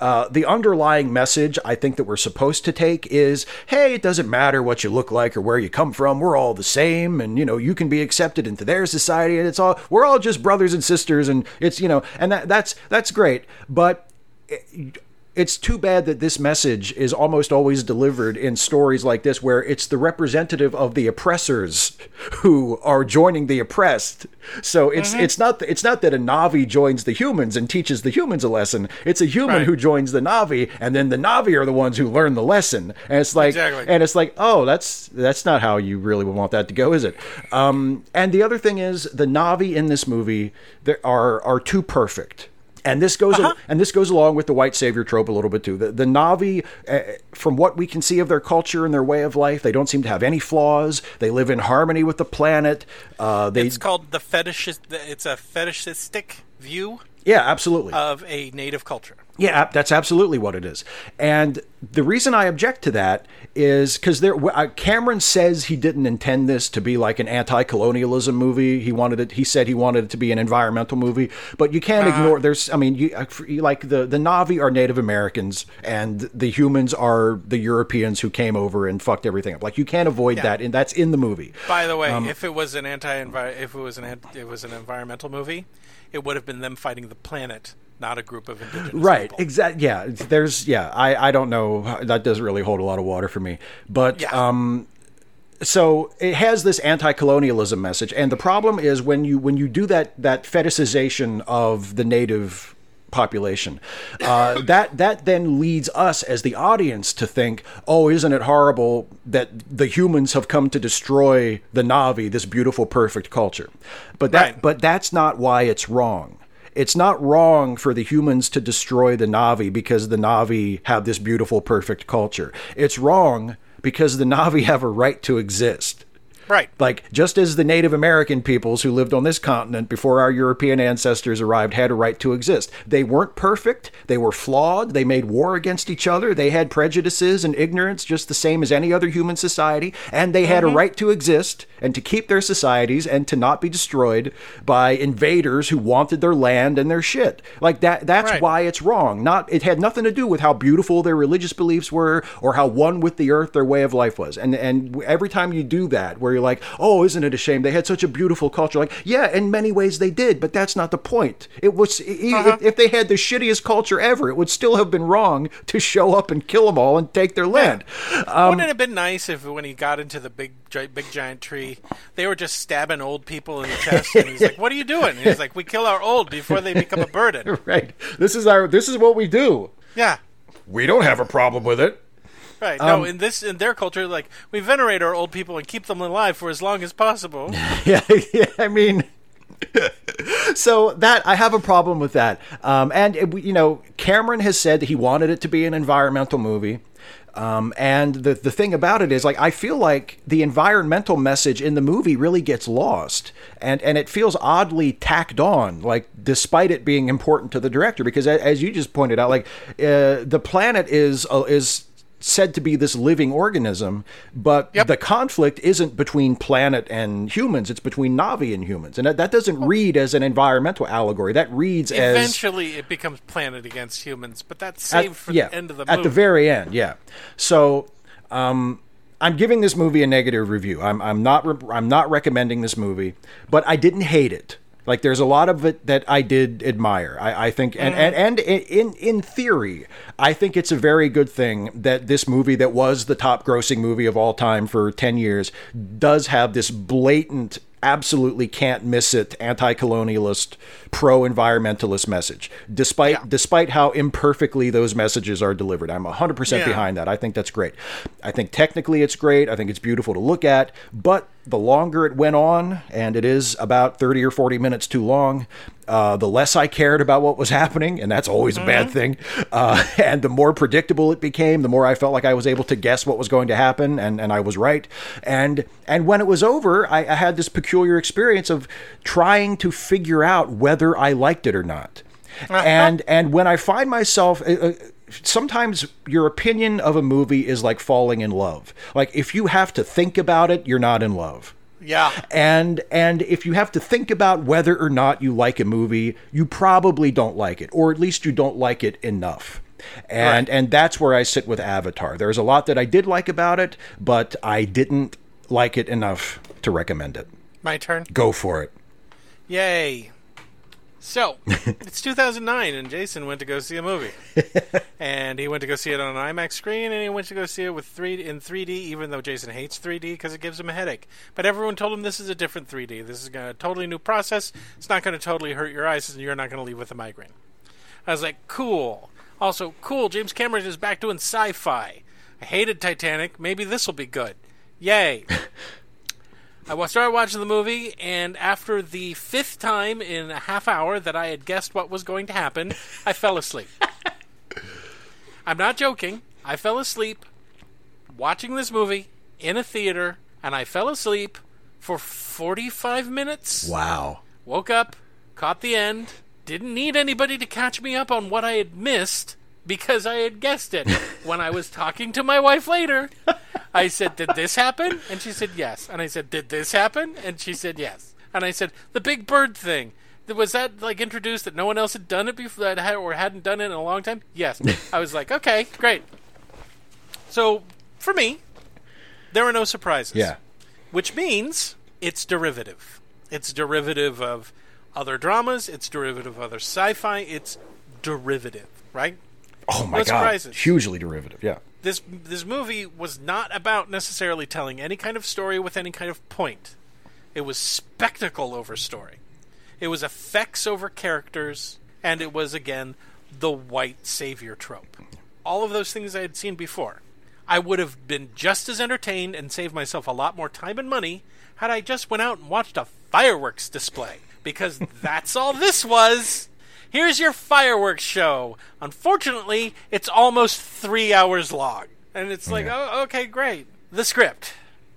uh, the underlying message I think that we're supposed to take is, hey, it doesn't matter what you look like or where you come from. We're all the same, and you know, you can be accepted into their society, and it's all we're all just brothers and sisters, and it's you know, and that that's that's great, but. It, It's too bad that this message is almost always delivered in stories like this, where it's the representative of the oppressors who are joining the oppressed. So it's mm-hmm. it's not it's not that a Na'vi joins the humans and teaches the humans a lesson. It's a human right. who joins the Na'vi, and then the Na'vi are the ones who learn the lesson. And it's like, exactly. and it's like, oh, that's that's not how you really would want that to go, is it? Um, and the other thing is, the Na'vi in this movie there are are too perfect. And this goes uh-huh. and this goes along with the white savior trope a little bit, too. The, the Na'vi, uh, from what we can see of their culture and their way of life, they don't seem to have any flaws. They live in harmony with the planet. Uh, they... It's called the fetishist. It's a fetishistic view. Yeah, absolutely. Of a native culture. Yeah, that's absolutely what it is. And the reason I object to that is because there, uh, Cameron says he didn't intend this to be like an anti-colonialism movie. He wanted it. He said he wanted it to be an environmental movie. But you can't uh, ignore. There's, I mean, you, like the the Na'vi are Native Americans, and the humans are the Europeans who came over and fucked everything up. Like you can't avoid yeah. that, and that's in the movie. By the way, um, if it was an anti, if it was an, it was an environmental movie, it would have been them fighting the planet. Not a group of indigenous right, people. Right, exactly. Yeah, there's, yeah, I, I don't know. That doesn't really hold a lot of water for me. But, yeah. um, so it has this anti-colonialism message. And the problem is when you when you do that that fetishization of the native population, uh, that, that then leads us as the audience to think, oh, isn't it horrible that the humans have come to destroy the Na'vi, this beautiful, perfect culture? But that, right. but that's not why it's wrong. It's not wrong for the humans to destroy the Na'vi because the Na'vi have this beautiful, perfect culture. It's wrong because the Na'vi have a right to exist. Right. Like, just as the Native American peoples who lived on this continent before our European ancestors arrived had a right to exist. They weren't perfect. They were flawed. They made war against each other. They had prejudices and ignorance just the same as any other human society. And they had mm-hmm. a right to exist and to keep their societies and to not be destroyed by invaders who wanted their land and their shit. Like, that. that's right. why it's wrong. Not It had nothing to do with how beautiful their religious beliefs were or how one with the earth their way of life was. And, and every time you do that, where you're like, oh, isn't it a shame they had such a beautiful culture? Like, yeah, in many ways they did, but that's not the point. It was uh-huh. if, if they had the shittiest culture ever, it would still have been wrong to show up and kill them all and take their land. Yeah. Um, Wouldn't it have been nice if when he got into the big, big giant tree, they were just stabbing old people in the chest? And he's like, "What are you doing?" And he's like, "We kill our old before they become a burden." Right. This is our. This is what we do. Yeah. We don't have a problem with it. Right. Um, no, in this, in their culture, like, we venerate our old people and keep them alive for as long as possible. Yeah, yeah. I mean, so that I have a problem with that. Um, and you know, Cameron has said that he wanted it to be an environmental movie. Um, and the the thing about it is, like, I feel like the environmental message in the movie really gets lost, and and it feels oddly tacked on, like, despite it being important to the director, because as you just pointed out, like, uh, the planet is uh, is. said to be this living organism, but yep. the conflict isn't between planet and humans, it's between Na'vi and humans, and that, that doesn't read as an environmental allegory. That reads eventually as eventually it becomes planet against humans, but that's saved at, for yeah, the end of the movie. At the very end, yeah. So um I'm giving this movie a negative review. I'm I'm not re- I'm not recommending this movie, but I didn't hate it. Like, there's a lot of it that I did admire, I, I think. And, and, and in, in theory, I think it's a very good thing that this movie that was the top grossing movie of all time for ten years does have this blatant absolutely can't miss it, anti-colonialist, pro-environmentalist message, despite yeah. despite how imperfectly those messages are delivered. I'm one hundred percent yeah. behind that. I think that's great. I think technically it's great. I think it's beautiful to look at. But the longer it went on, and it is about thirty or forty minutes too long, uh, the less I cared about what was happening, and that's always mm-hmm. a bad thing. Uh, and the more predictable it became, the more I felt like I was able to guess what was going to happen, and, and I was right. And and when it was over, I, I had this peculiar experience of trying to figure out whether I liked it or not. Uh-huh. And and when I find myself... Uh, sometimes your opinion of a movie is like falling in love. Like, if you have to think about it, you're not in love. Yeah. And and if you have to think about whether or not you like a movie, you probably don't like it, or at least you don't like it enough. And right. and that's where I sit with Avatar. There's a lot that I did like about it, but I didn't like it enough to recommend it. My turn. Go for it. Yay. So, it's two thousand nine, and Jason went to go see a movie. And he went to go see it on an IMAX screen, and he went to go see it with three in three D, even though Jason hates three D because it gives him a headache. But everyone told him this is a different three D. This is a totally new process. It's not going to totally hurt your eyes, and you're not going to leave with a migraine. I was like, cool. Also, cool, James Cameron is back doing sci-fi. I hated Titanic. Maybe this will be good. Yay. I started watching the movie, and after the fifth time in a half hour that I had guessed what was going to happen, I fell asleep. I'm not joking. I fell asleep watching this movie in a theater, and I fell asleep for forty-five minutes. Wow. Woke up, caught the end, didn't need anybody to catch me up on what I had missed because I had guessed it. When I was talking to my wife later... I said, did this happen? And she said, yes. And I said, did this happen? And she said, yes. And I said, the big bird thing. Was that, like, introduced that no one else had done it before that or hadn't done it in a long time? Yes. I was like, okay, great. So, for me, there are no surprises. Yeah. Which means it's derivative. It's derivative of other dramas. It's derivative of other sci-fi. It's derivative, right? Oh, my no God. Surprises. Hugely derivative, yeah. This this movie was not about necessarily telling any kind of story with any kind of point. It was spectacle over story. It was effects over characters, and it was, again, the white savior trope. All of those things I had seen before. I would have been just as entertained and saved myself a lot more time and money had I just went out and watched a fireworks display, because that's all this was. Here's your fireworks show. Unfortunately, it's almost three hours long. And it's like, yeah. oh, okay, great. The script,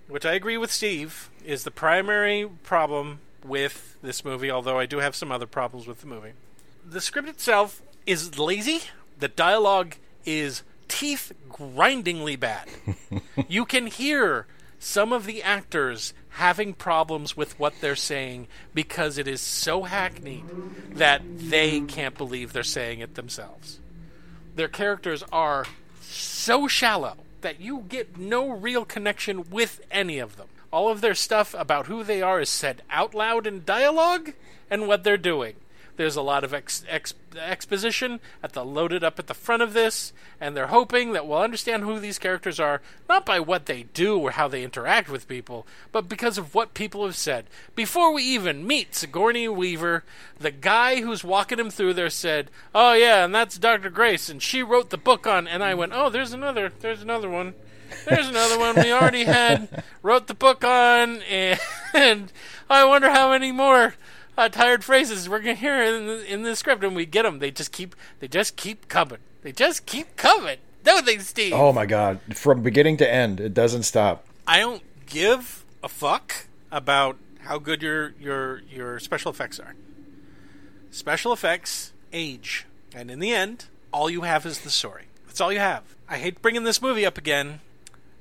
which I agree with Steve, is the primary problem with this movie, although I do have some other problems with the movie. The script itself is lazy. The dialogue is teeth-grindingly bad. You can hear some of the actors having problems with what they're saying because it is so hackneyed that they can't believe they're saying it themselves. Their characters are so shallow that you get no real connection with any of them. All of their stuff about who they are is said out loud in dialogue and what they're doing. There's a lot of ex- ex- exposition at the loaded up at the front of this, and they're hoping that we'll understand who these characters are, not by what they do or how they interact with people, but because of what people have said. Before we even meet Sigourney Weaver, the guy who's walking him through there said, oh yeah, and that's Doctor Grace, and she wrote the book on, and I went, oh, there's another, there's another one. There's another one we already had, wrote the book on, and, and I wonder how many more Uh, tired phrases we're gonna hear in the, in the script, and we get them. They just keep, they just keep coming. They just keep coming. Don't they, Steve? Oh my God! From beginning to end, it doesn't stop. I don't give a fuck about how good your your your special effects are. Special effects age, and in the end, all you have is the story. That's all you have. I hate bringing this movie up again,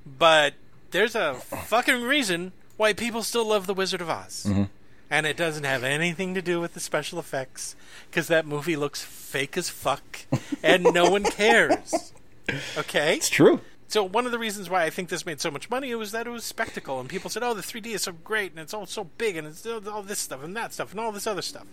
but there's a fucking reason why people still love The Wizard of Oz. Mm-hmm. And it doesn't have anything to do with the special effects, because that movie looks fake as fuck, and no one cares. Okay? It's true. So one of the reasons why I think this made so much money was that it was spectacle, and people said, oh, the three D is so great, and it's all so big, and it's all this stuff, and that stuff, and all this other stuff.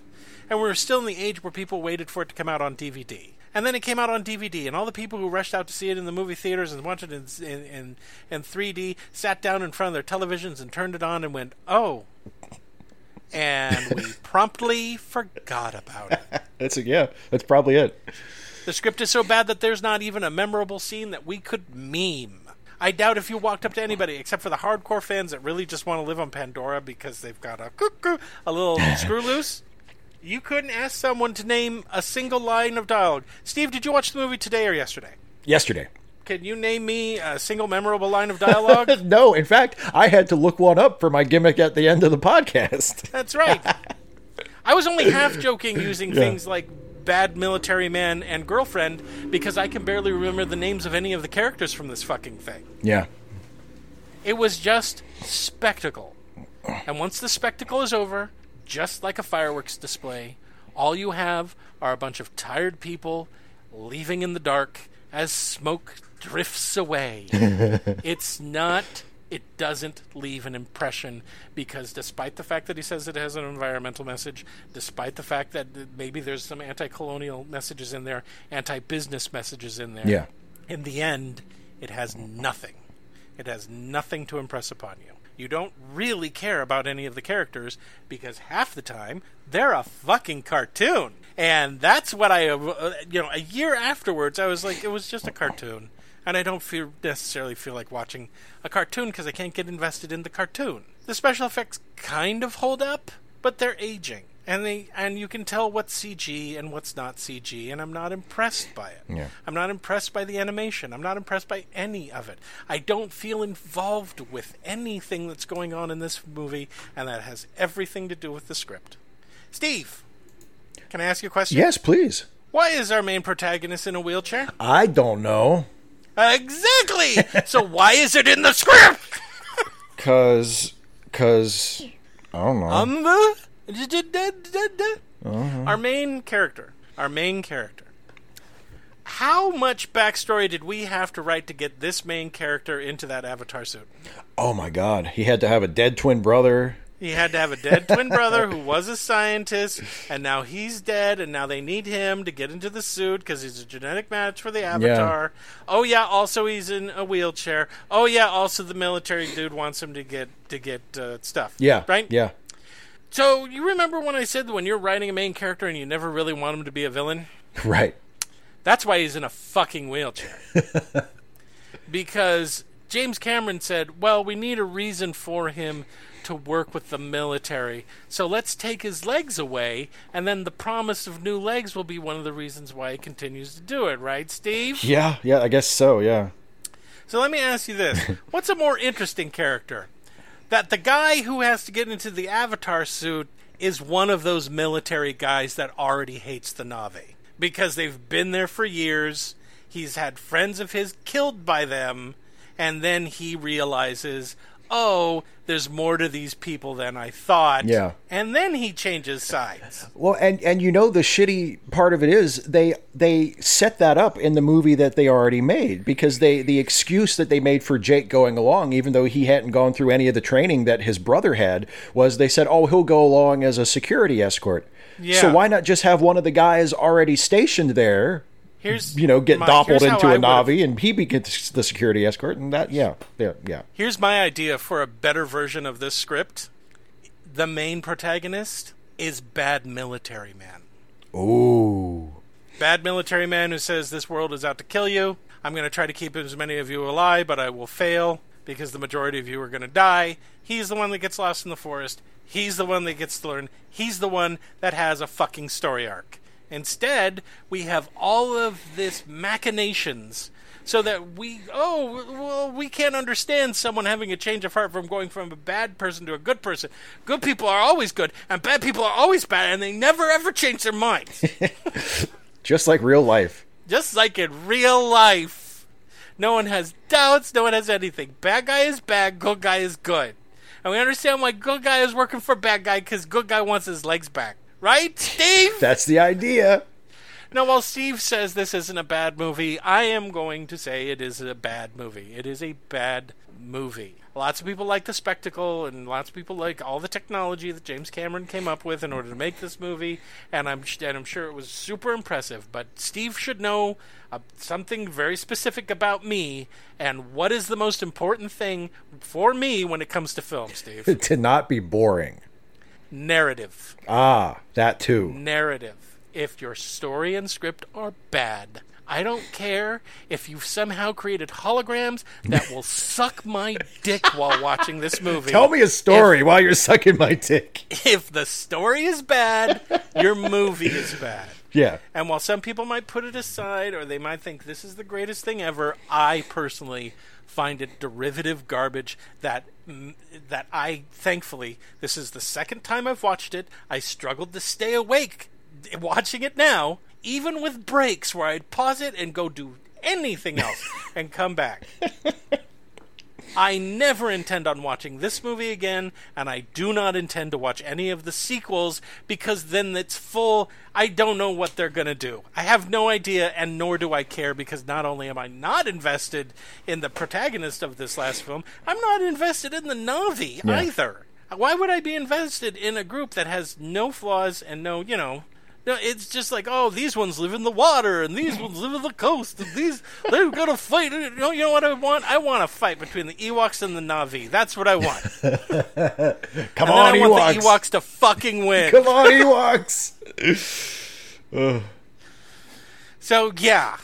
And we were still in the age where people waited for it to come out on D V D. And then it came out on D V D, and all the people who rushed out to see it in the movie theaters and watched it in, in, in, in three D sat down in front of their televisions and turned it on and went, oh... and we promptly forgot about it. That's a, yeah, that's probably it. The script is so bad that there's not even a memorable scene that we could meme. I doubt if you walked up to anybody, except for the hardcore fans that really just want to live on Pandora because they've got a cuckoo, a little screw loose. You couldn't ask someone to name a single line of dialogue. Steve, did you watch the movie today or yesterday? Yesterday. Can you name me a single memorable line of dialogue? No, in fact, I had to look one up for my gimmick at the end of the podcast. That's right. I was only half joking using yeah. things like Bad Military Man and Girlfriend because I can barely remember the names of any of the characters from this fucking thing. Yeah. It was just spectacle. And once the spectacle is over, just like a fireworks display, all you have are a bunch of tired people leaving in the dark as smoke drifts away. It's not, it doesn't leave an impression, because despite the fact that he says it has an environmental message, despite the fact that maybe there's some anti-colonial messages in there, anti-business messages in there, yeah. in the end, it has nothing. It has nothing to impress upon you. You don't really care about any of the characters because half the time they're a fucking cartoon. And that's what I, uh, you know, a year afterwards, I was like, it was just a cartoon. And I don't feel, necessarily feel like watching a cartoon because I can't get invested in the cartoon. The special effects kind of hold up, but they're aging. And they and you can tell what's C G and what's not C G, and I'm not impressed by it. Yeah. I'm not impressed by the animation. I'm not impressed by any of it. I don't feel involved with anything that's going on in this movie, and that has everything to do with the script. Steve, can I ask you a question? Yes, please. Why is our main protagonist in a wheelchair? I don't know. Exactly! So why is it in the script? Because, because, I don't know. Um... Uh, Uh-huh. Our main character. Our main character. How much backstory did we have to write to get this main character into that Avatar suit? Oh my God. He had to have a dead twin brother. He had to have a dead twin brother who was a scientist, and now he's dead, and now they need him to get into the suit because he's a genetic match for the Avatar. Yeah. Oh, yeah, also he's in a wheelchair. Oh, yeah, also the military dude wants him to get to get uh, stuff. Yeah. Right? Yeah. So, you remember when I said that when you're writing a main character and you never really want him to be a villain? Right. That's why he's in a fucking wheelchair. Because James Cameron said, well, we need a reason for him to work with the military. So let's take his legs away, and then the promise of new legs will be one of the reasons why he continues to do it. Right, Steve? Yeah, yeah, I guess so, yeah. So let me ask you this. What's a more interesting character? That the guy who has to get into the Avatar suit is one of those military guys that already hates the Na'vi. Because they've been there for years, he's had friends of his killed by them, and then he realizes, oh, there's more to these people than I thought. Yeah. And then he changes sides. Well, and, and you know the shitty part of it is they they set that up in the movie that they already made, because they the excuse that they made for Jake going along, even though he hadn't gone through any of the training that his brother had, was they said, oh, he'll go along as a security escort. Yeah. So why not just have one of the guys already stationed there, Here's you know, get my, doppled into a Na'vi, and he gets the security escort, and that, yeah, yeah, yeah. Here's my idea for a better version of this script. The main protagonist is Bad Military Man. Ooh. Bad Military Man who says, this world is out to kill you. I'm going to try to keep as many of you alive, but I will fail because the majority of you are going to die. He's the one that gets lost in the forest. He's the one that gets to learn. He's the one that has a fucking story arc. Instead, we have all of this machinations so that we, oh, well, we can't understand someone having a change of heart from going from a bad person to a good person. Good people are always good, and bad people are always bad, and they never, ever change their minds. Just like real life. Just like in real life. No one has doubts. No one has anything. Bad guy is bad. Good guy is good. And we understand why good guy is working for bad guy, because good guy wants his legs back. Right, Steve? That's the idea. Now, while Steve says this isn't a bad movie, I am going to say it is a bad movie. It is a bad movie. Lots of people like the spectacle, and lots of people like all the technology that James Cameron came up with in order to make this movie, and I'm and I'm sure it was super impressive. But Steve should know uh, something very specific about me, and what is the most important thing for me when it comes to film, Steve? To not be boring. Narrative. Ah, that too. Narrative. If your story and script are bad, I don't care if you've somehow created holograms that will suck my dick while watching this movie. Tell me a story if, while you're sucking my dick. If the story is bad, your movie is bad. Yeah. And while some people might put it aside or they might think this is the greatest thing ever, I personally find it derivative garbage that that I, thankfully, this is the second time I've watched it. I struggled to stay awake watching it now, even with breaks where I'd pause it and go do anything else and come back. I never intend on watching this movie again, and I do not intend to watch any of the sequels, because then it's full. I don't know what they're going to do. I have no idea, and nor do I care, because not only am I not invested in the protagonist of this last film, I'm not invested in the Na'vi yeah. either. Why would I be invested in a group that has no flaws and no, you know... No, it's just like, oh, these ones live in the water, and these ones live on the coast, and these, they're going to fight. You know, you know what I want? I want a fight between the Ewoks and the Na'vi. That's what I want. Come and on, Ewoks. I want the Ewoks to fucking win. Come on, Ewoks. So, yeah.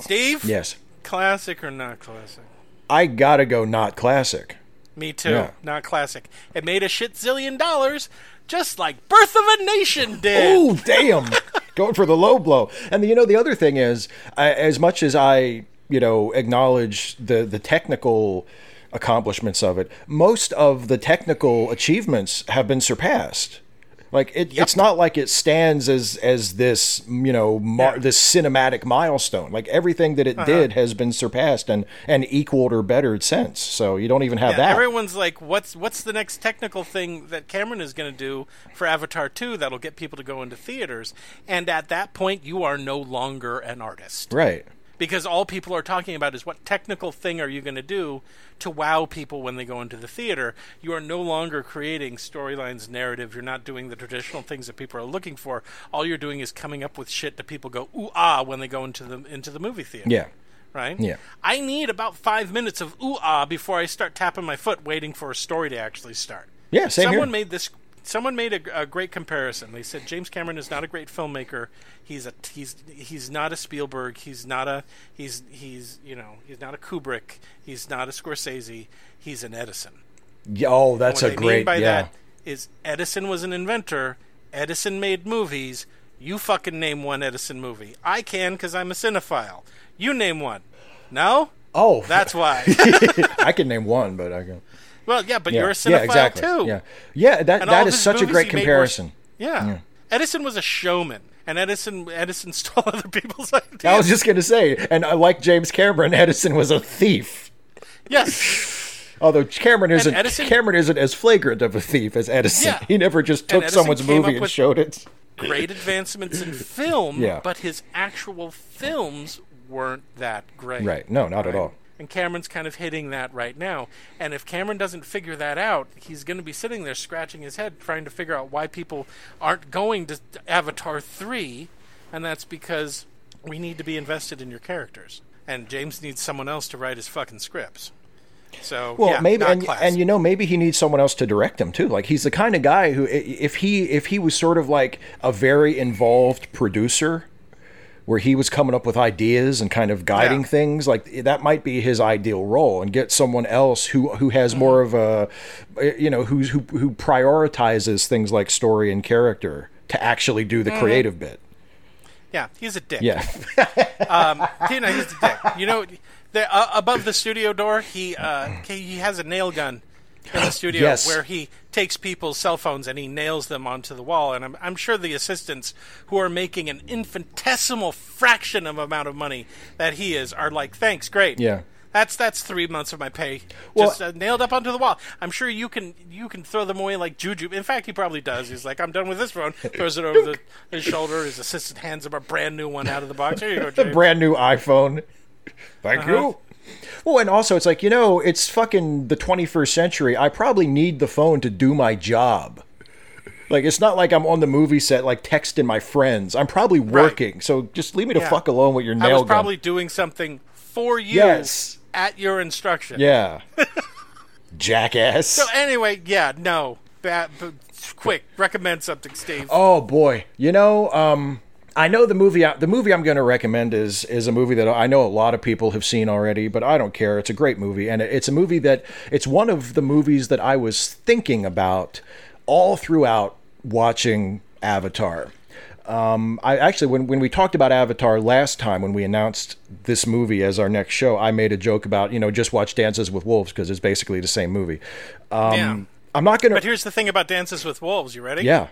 Steve? Yes. Classic or not classic? I gotta go not classic. Me too. Yeah. Not classic. It made a shit zillion dollars. Just like Birth of a Nation did. Oh, damn. Going for the low blow. And, you know, the other thing is, I, as much as I, you know, acknowledge the, the technical accomplishments of it, most of the technical achievements have been surpassed. Like, it, yep. it's not like it stands as as this, you know, mar- yeah. this cinematic milestone. Like, everything that it uh-huh. did has been surpassed and, and equaled or bettered since. So you don't even have yeah, that. Everyone's like, what's what's the next technical thing that Cameron is going to do for Avatar two that'll get people to go into theaters? And at that point, you are no longer an artist. Right. Because all people are talking about is what technical thing are you going to do to wow people when they go into the theater. You are no longer creating storylines, narrative. You're not doing the traditional things that people are looking for. All you're doing is coming up with shit that people go, ooh, ah, when they go into the into the movie theater. Yeah. Right? Yeah. I need about five minutes of ooh, ah, before I start tapping my foot waiting for a story to actually start. Yeah, same Someone here. made this... Someone made a, a great comparison. They said James Cameron is not a great filmmaker. He's a he's he's not a Spielberg. He's not a he's he's you know he's not a Kubrick. He's not a Scorsese. He's an Edison. Oh, that's a great. What they mean by yeah. that is Edison was an inventor. Edison made movies. You fucking name one Edison movie. I can because I'm a cinephile. You name one. No. Oh, that's why. I can name one, but I can. Well, yeah, but yeah. you're a cinephile, yeah, exactly. too. Yeah, yeah that, that is such a great comparison. Were, yeah. yeah. Edison was a showman, and Edison Edison stole other people's ideas. I was just going to say, and like James Cameron, Edison was a thief. Yes. Although Cameron isn't Edison, Cameron isn't as flagrant of a thief as Edison. Yeah. He never just took someone's movie and showed it. Great advancements in film, yeah. but his actual films weren't that great. Right. No, not right? at all. And Cameron's kind of hitting that right now. And if Cameron doesn't figure that out, he's going to be sitting there scratching his head trying to figure out why people aren't going to Avatar three. And that's because we need to be invested in your characters. And James needs someone else to write his fucking scripts. So, well, yeah, maybe, and, and you know, maybe he needs someone else to direct him too. Like, he's the kind of guy who, if he if he was sort of like a very involved producer, where he was coming up with ideas and kind of guiding yeah. things, like that might be his ideal role, and get someone else who who has mm-hmm. more of a, you know, who's who who prioritizes things like story and character to actually do the mm-hmm. creative bit. Yeah, he's a dick. Yeah, um, you know, he's a dick. You know, the, uh, above the studio door, he uh, he has a nail gun in the studio yes. where he takes people's cell phones and he nails them onto the wall. And I'm, I'm sure the assistants, who are making an infinitesimal fraction of amount of money that he is, are like, thanks, great. Yeah. That's that's three months of my pay well, just uh, nailed up onto the wall. I'm sure you can you can throw them away like juju. In fact, he probably does. He's like, I'm done with this phone. Throws it over the, his shoulder. His assistant hands him a brand new one out of the box. Here you go, James. Brand new iPhone. Thank uh-huh. you. Well, and also it's like, you know, it's fucking the twenty-first century. I probably need the phone to do my job. Like, it's not like I'm on the movie set, like, texting my friends. I'm probably working. Right. So just leave me to yeah. fuck alone with your nail gun. I was probably gun. doing something for you yes. at your instruction. Yeah. Jackass. So anyway, yeah, no. Bad, quick, recommend something, Steve. Oh, boy. You know, um, I know the movie I, the movie I'm going to recommend is is a movie that I know a lot of people have seen already, but I don't care. It's a great movie, and it's a movie that it's one of the movies that I was thinking about all throughout watching Avatar. Um, I actually, when, when we talked about Avatar last time, when we announced this movie as our next show, I made a joke about, you know, just watch Dances with Wolves because it's basically the same movie. Um, yeah. I'm not going to. But here's the thing about Dances with Wolves. You ready? Yeah.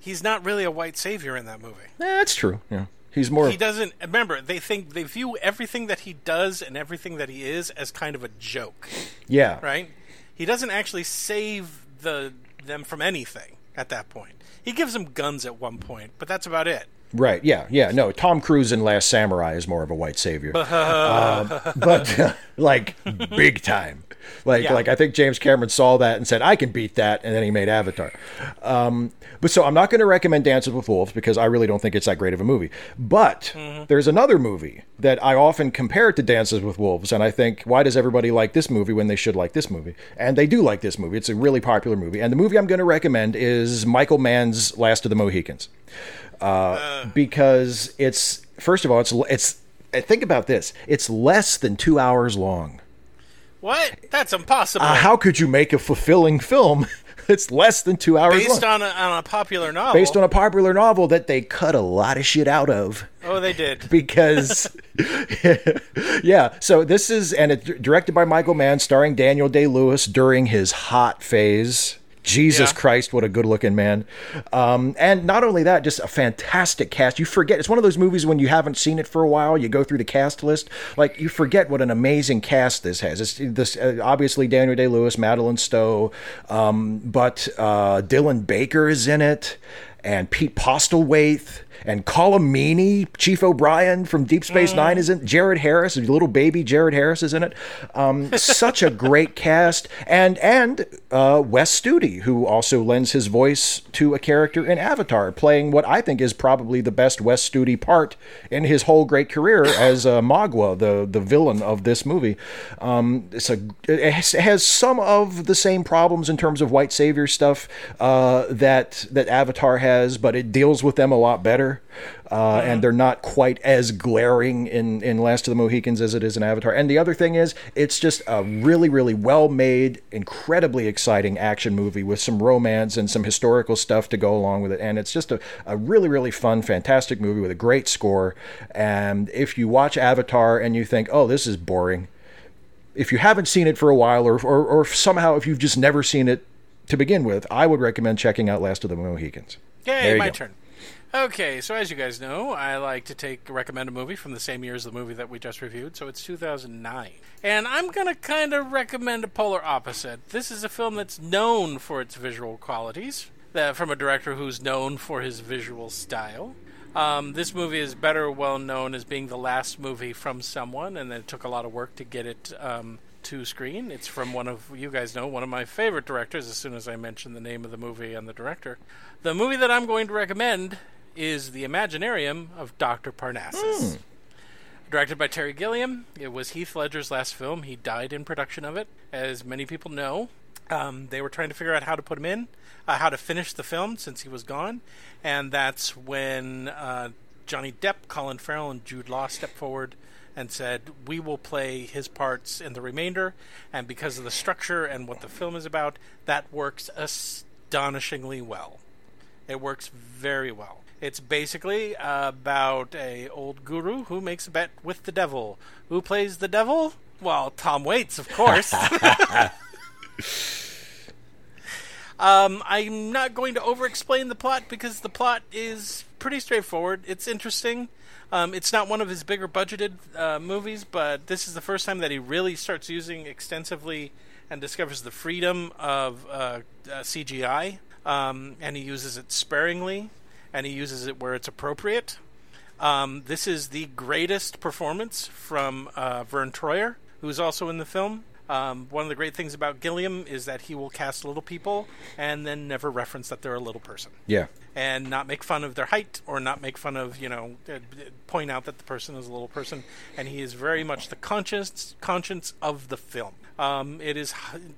He's not really a white savior in that movie. Eh, that's true. Yeah. He's more. He doesn't. Remember, they think they view everything that he does and everything that he is as kind of a joke. Yeah. Right? He doesn't actually save the them from anything at that point. He gives them guns at one point, but that's about it. Right, yeah, yeah. No, Tom Cruise in Last Samurai is more of a white savior. uh, but, uh, like, big time. Like, yeah. like I think James Cameron saw that and said, I can beat that, and then he made Avatar. Um, but so I'm not going to recommend Dances with Wolves because I really don't think it's that great of a movie. But mm-hmm. there's another movie that I often compare to Dances with Wolves, and I think, why does everybody like this movie when they should like this movie? And they do like this movie. It's a really popular movie. And the movie I'm going to recommend is Michael Mann's Last of the Mohicans. Uh, uh, because it's, first of all, it's, it's, think about this. It's less than two hours long. What? That's impossible. Uh, how could you make a fulfilling film that's less than two hours based long? Based on, on a popular novel. Based on a popular novel that they cut a lot of shit out of. Oh, they did. Because, yeah. So this is, and it's directed by Michael Mann, starring Daniel Day-Lewis during his hot phase. Jesus yeah. Christ, what a good-looking man. Um, and not only that, just a fantastic cast. You forget. It's one of those movies when you haven't seen it for a while, you go through the cast list. Like, you forget what an amazing cast this has. It's this uh, obviously, Daniel Day-Lewis, Madeline Stowe, um, but uh, Dylan Baker is in it, and Pete Postlewaite, and Colomini, Chief O'Brien from Deep Space mm. Nine is in it. Jared Harris, little baby Jared Harris is in it. Um, such a great cast. And and uh, Wes Studi, who also lends his voice to a character in Avatar, playing what I think is probably the best Wes Studi part in his whole great career as uh, Magua, the, the villain of this movie. Um, it's a, it has some of the same problems in terms of white savior stuff uh, that that Avatar has, but it deals with them a lot better. Uh, and they're not quite as glaring in, in Last of the Mohicans as it is in Avatar. And the other thing is, it's just a really, really well-made, incredibly exciting action movie with some romance and some historical stuff to go along with it. And it's just a, a really, really fun, fantastic movie with a great score. And if you watch Avatar and you think, oh, this is boring, if you haven't seen it for a while or or, or somehow if you've just never seen it to begin with, I would recommend checking out Last of the Mohicans. Yay, my go. turn. Okay, so as you guys know, I like to take recommend a movie from the same year as the movie that we just reviewed, so it's two thousand nine. And I'm going to kind of recommend a polar opposite. This is a film that's known for its visual qualities, that from a director who's known for his visual style. Um, this movie is better well known as being the last movie from someone, and it took a lot of work to get it um, to screen. It's from one of, you guys know, one of my favorite directors as soon as I mention the name of the movie and the director. The movie that I'm going to recommend is The Imaginarium of Doctor Parnassus. Mm. Directed by Terry Gilliam. It was Heath Ledger's last film. He died in production of it, as many people know. Um, they were trying to figure out how to put him in, uh, how to finish the film since he was gone. And that's when uh, Johnny Depp, Colin Farrell, and Jude Law stepped forward and said, we will play his parts in the remainder. And because of the structure and what the film is about, that works astonishingly well. It works very well. It's basically about a old guru who makes a bet with the devil. Who plays the devil? Well, Tom Waits, of course. um, I'm not going to over-explain the plot because the plot is pretty straightforward. It's interesting. Um, it's not one of his bigger budgeted uh, movies, but this is the first time that he really starts using extensively and discovers the freedom of uh, uh, C G I, um, and he uses it sparingly. And he uses it where it's appropriate. Um, this is the greatest performance from uh, Vern Troyer, who's also in the film. Um, one of the great things about Gilliam is that he will cast little people and then never reference that they're a little person. Yeah. And not make fun of their height or not make fun of, you know, point out that the person is a little person. And he is very much the conscience conscience of the film. Um, it is,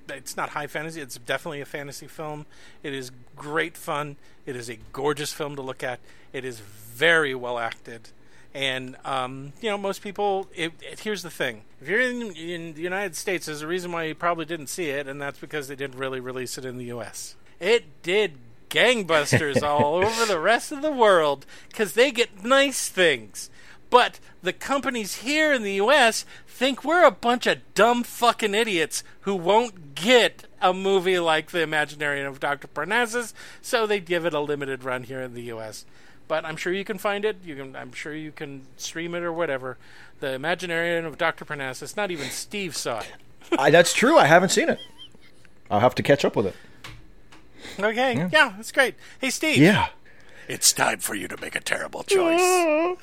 it's not high fantasy. It's definitely a fantasy film. It is great fun. It is a gorgeous film to look at. It is very well acted. And, um, you know, most people, it, it, here's the thing. If you're in, in the United States, there's a reason why you probably didn't see it, and that's because they didn't really release it in the U S. It did gangbusters all over the rest of the world because they get nice things. But the companies here in the U S think we're a bunch of dumb fucking idiots who won't get a movie like The Imaginarium of Doctor Parnassus, so they give it a limited run here in the U S, but I'm sure you can find it. You can, I'm sure you can stream it or whatever. The Imaginarium of Doctor Parnassus. Not even Steve saw it. I, that's true. I haven't seen it. I'll have to catch up with it. Okay. Yeah, yeah, that's great. Hey, Steve. Yeah. It's time for you to make a terrible choice.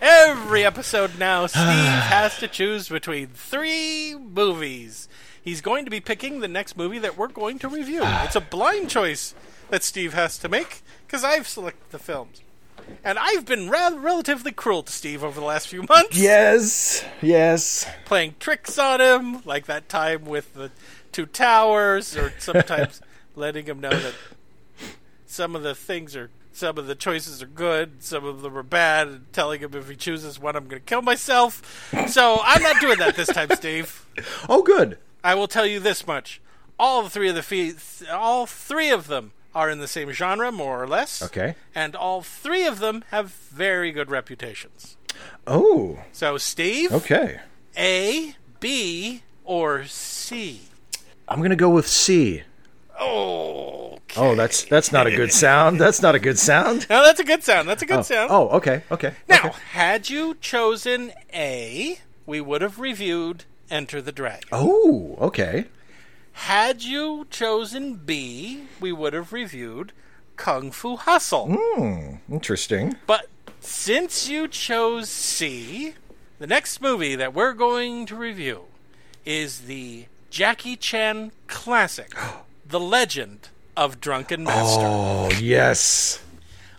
Every episode now, Steve has to choose between three movies. He's going to be picking the next movie that we're going to review. It's a blind choice that Steve has to make, because I've selected the films. And I've been rather relatively cruel to Steve over the last few months. Yes, yes. Playing tricks on him, like that time with the two towers, or sometimes letting him know that some of the things are, some of the choices are good, some of them are bad, and telling him if he chooses one, I'm going to kill myself. So I'm not doing that this time, Steve. Oh, good. I will tell you this much. All three of the fee- all three of them are in the same genre, more or less. Okay. And all three of them have very good reputations. Oh. So, Steve. Okay. A, B, or C? I'm going to go with C. Oh. Okay. Oh, that's that's not a good sound. That's not a good sound. No, that's a good sound. That's a good oh. sound. Oh, okay. Okay. Now, okay. Had you chosen A, we would have reviewed Enter the Dragon. Oh, okay. Had you chosen B, we would have reviewed Kung Fu Hustle. Hmm, interesting. But since you chose C, the next movie that we're going to review is the Jackie Chan classic, The Legend of Drunken Master. Oh, yes.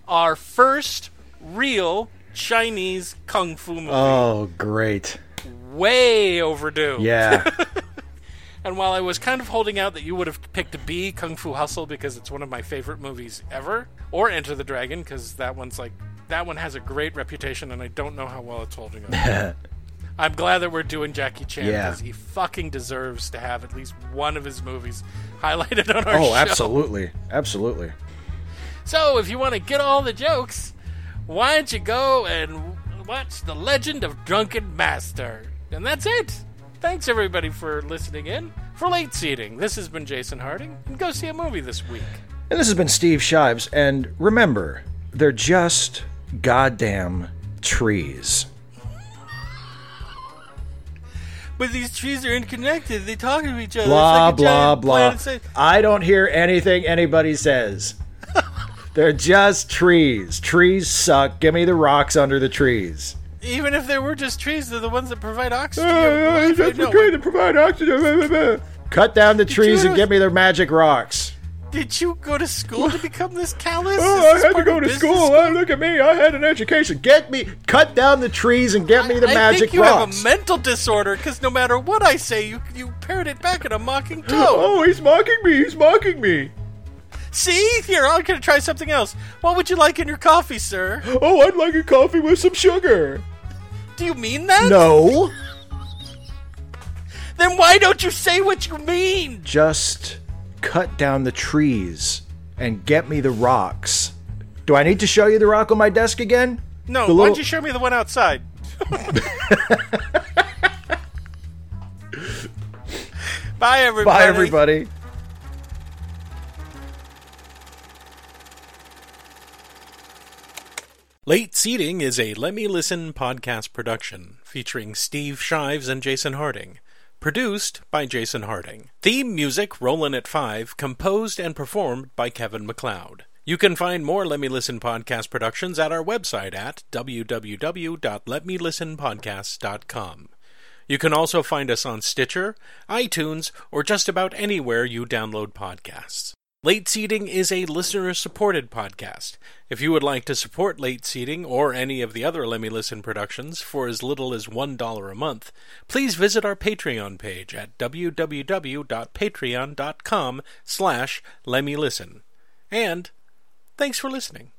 Our first real Chinese Kung Fu movie. Oh, great. Way overdue. Yeah. And while I was kind of holding out that you would have picked a B, Kung Fu Hustle, because it's one of my favorite movies ever, or Enter the Dragon, because that one's like, that one has a great reputation, and I don't know how well it's holding up. I'm glad that we're doing Jackie Chan, because yeah. he fucking deserves to have at least one of his movies highlighted on our oh, show. Oh, absolutely. Absolutely. So, if you want to get all the jokes, why don't you go and watch The Legend of Drunken Master? And that's it. Thanks, everybody, for listening in. For Late Seating, this has been Jason Harding, and go see a movie this week. And this has been Steve Shives, and remember, they're just goddamn trees. But these trees are interconnected. They talk to each other. Blah, it's like blah, blah. Say- I don't hear anything anybody says. They're just trees. Trees suck. Give me the rocks under the trees. Even if they were just trees, they're the ones that provide oxygen. Uh, that's the tree that provide oxygen. Cut down the did trees and to... give me their magic rocks. Did you go to school to become this callous? Oh, I had to go to school. school. Oh, look at me. I had an education. Get me. Cut down the trees and get I, me the I magic rocks. I think you rocks. have a mental disorder, because no matter what I say, you, you parrot it back in a mocking tone. Oh, he's mocking me. He's mocking me. See? Here, I'm going to try something else. What would you like in your coffee, sir? Oh, I'd like a coffee with some sugar. Do you mean that? No. Then why don't you say what you mean? Just cut down the trees and get me the rocks. Do I need to show you the rock on my desk again? No, the why little... don't you show me the one outside? Bye, everybody. Bye, everybody. Late Seating is a Let Me Listen podcast production featuring Steve Shives and Jason Harding. Produced by Jason Harding. Theme music, Rollin' at Five, composed and performed by Kevin MacLeod. You can find more Let Me Listen podcast productions at our website at w w w dot let me listen podcast dot com. You can also find us on Stitcher, iTunes, or just about anywhere you download podcasts. Late Seating is a listener-supported podcast. If you would like to support Late Seating or any of the other Let Me Listen productions for as little as one dollar a month, please visit our Patreon page at w w w dot patreon dot com slash let me listen. And thanks for listening.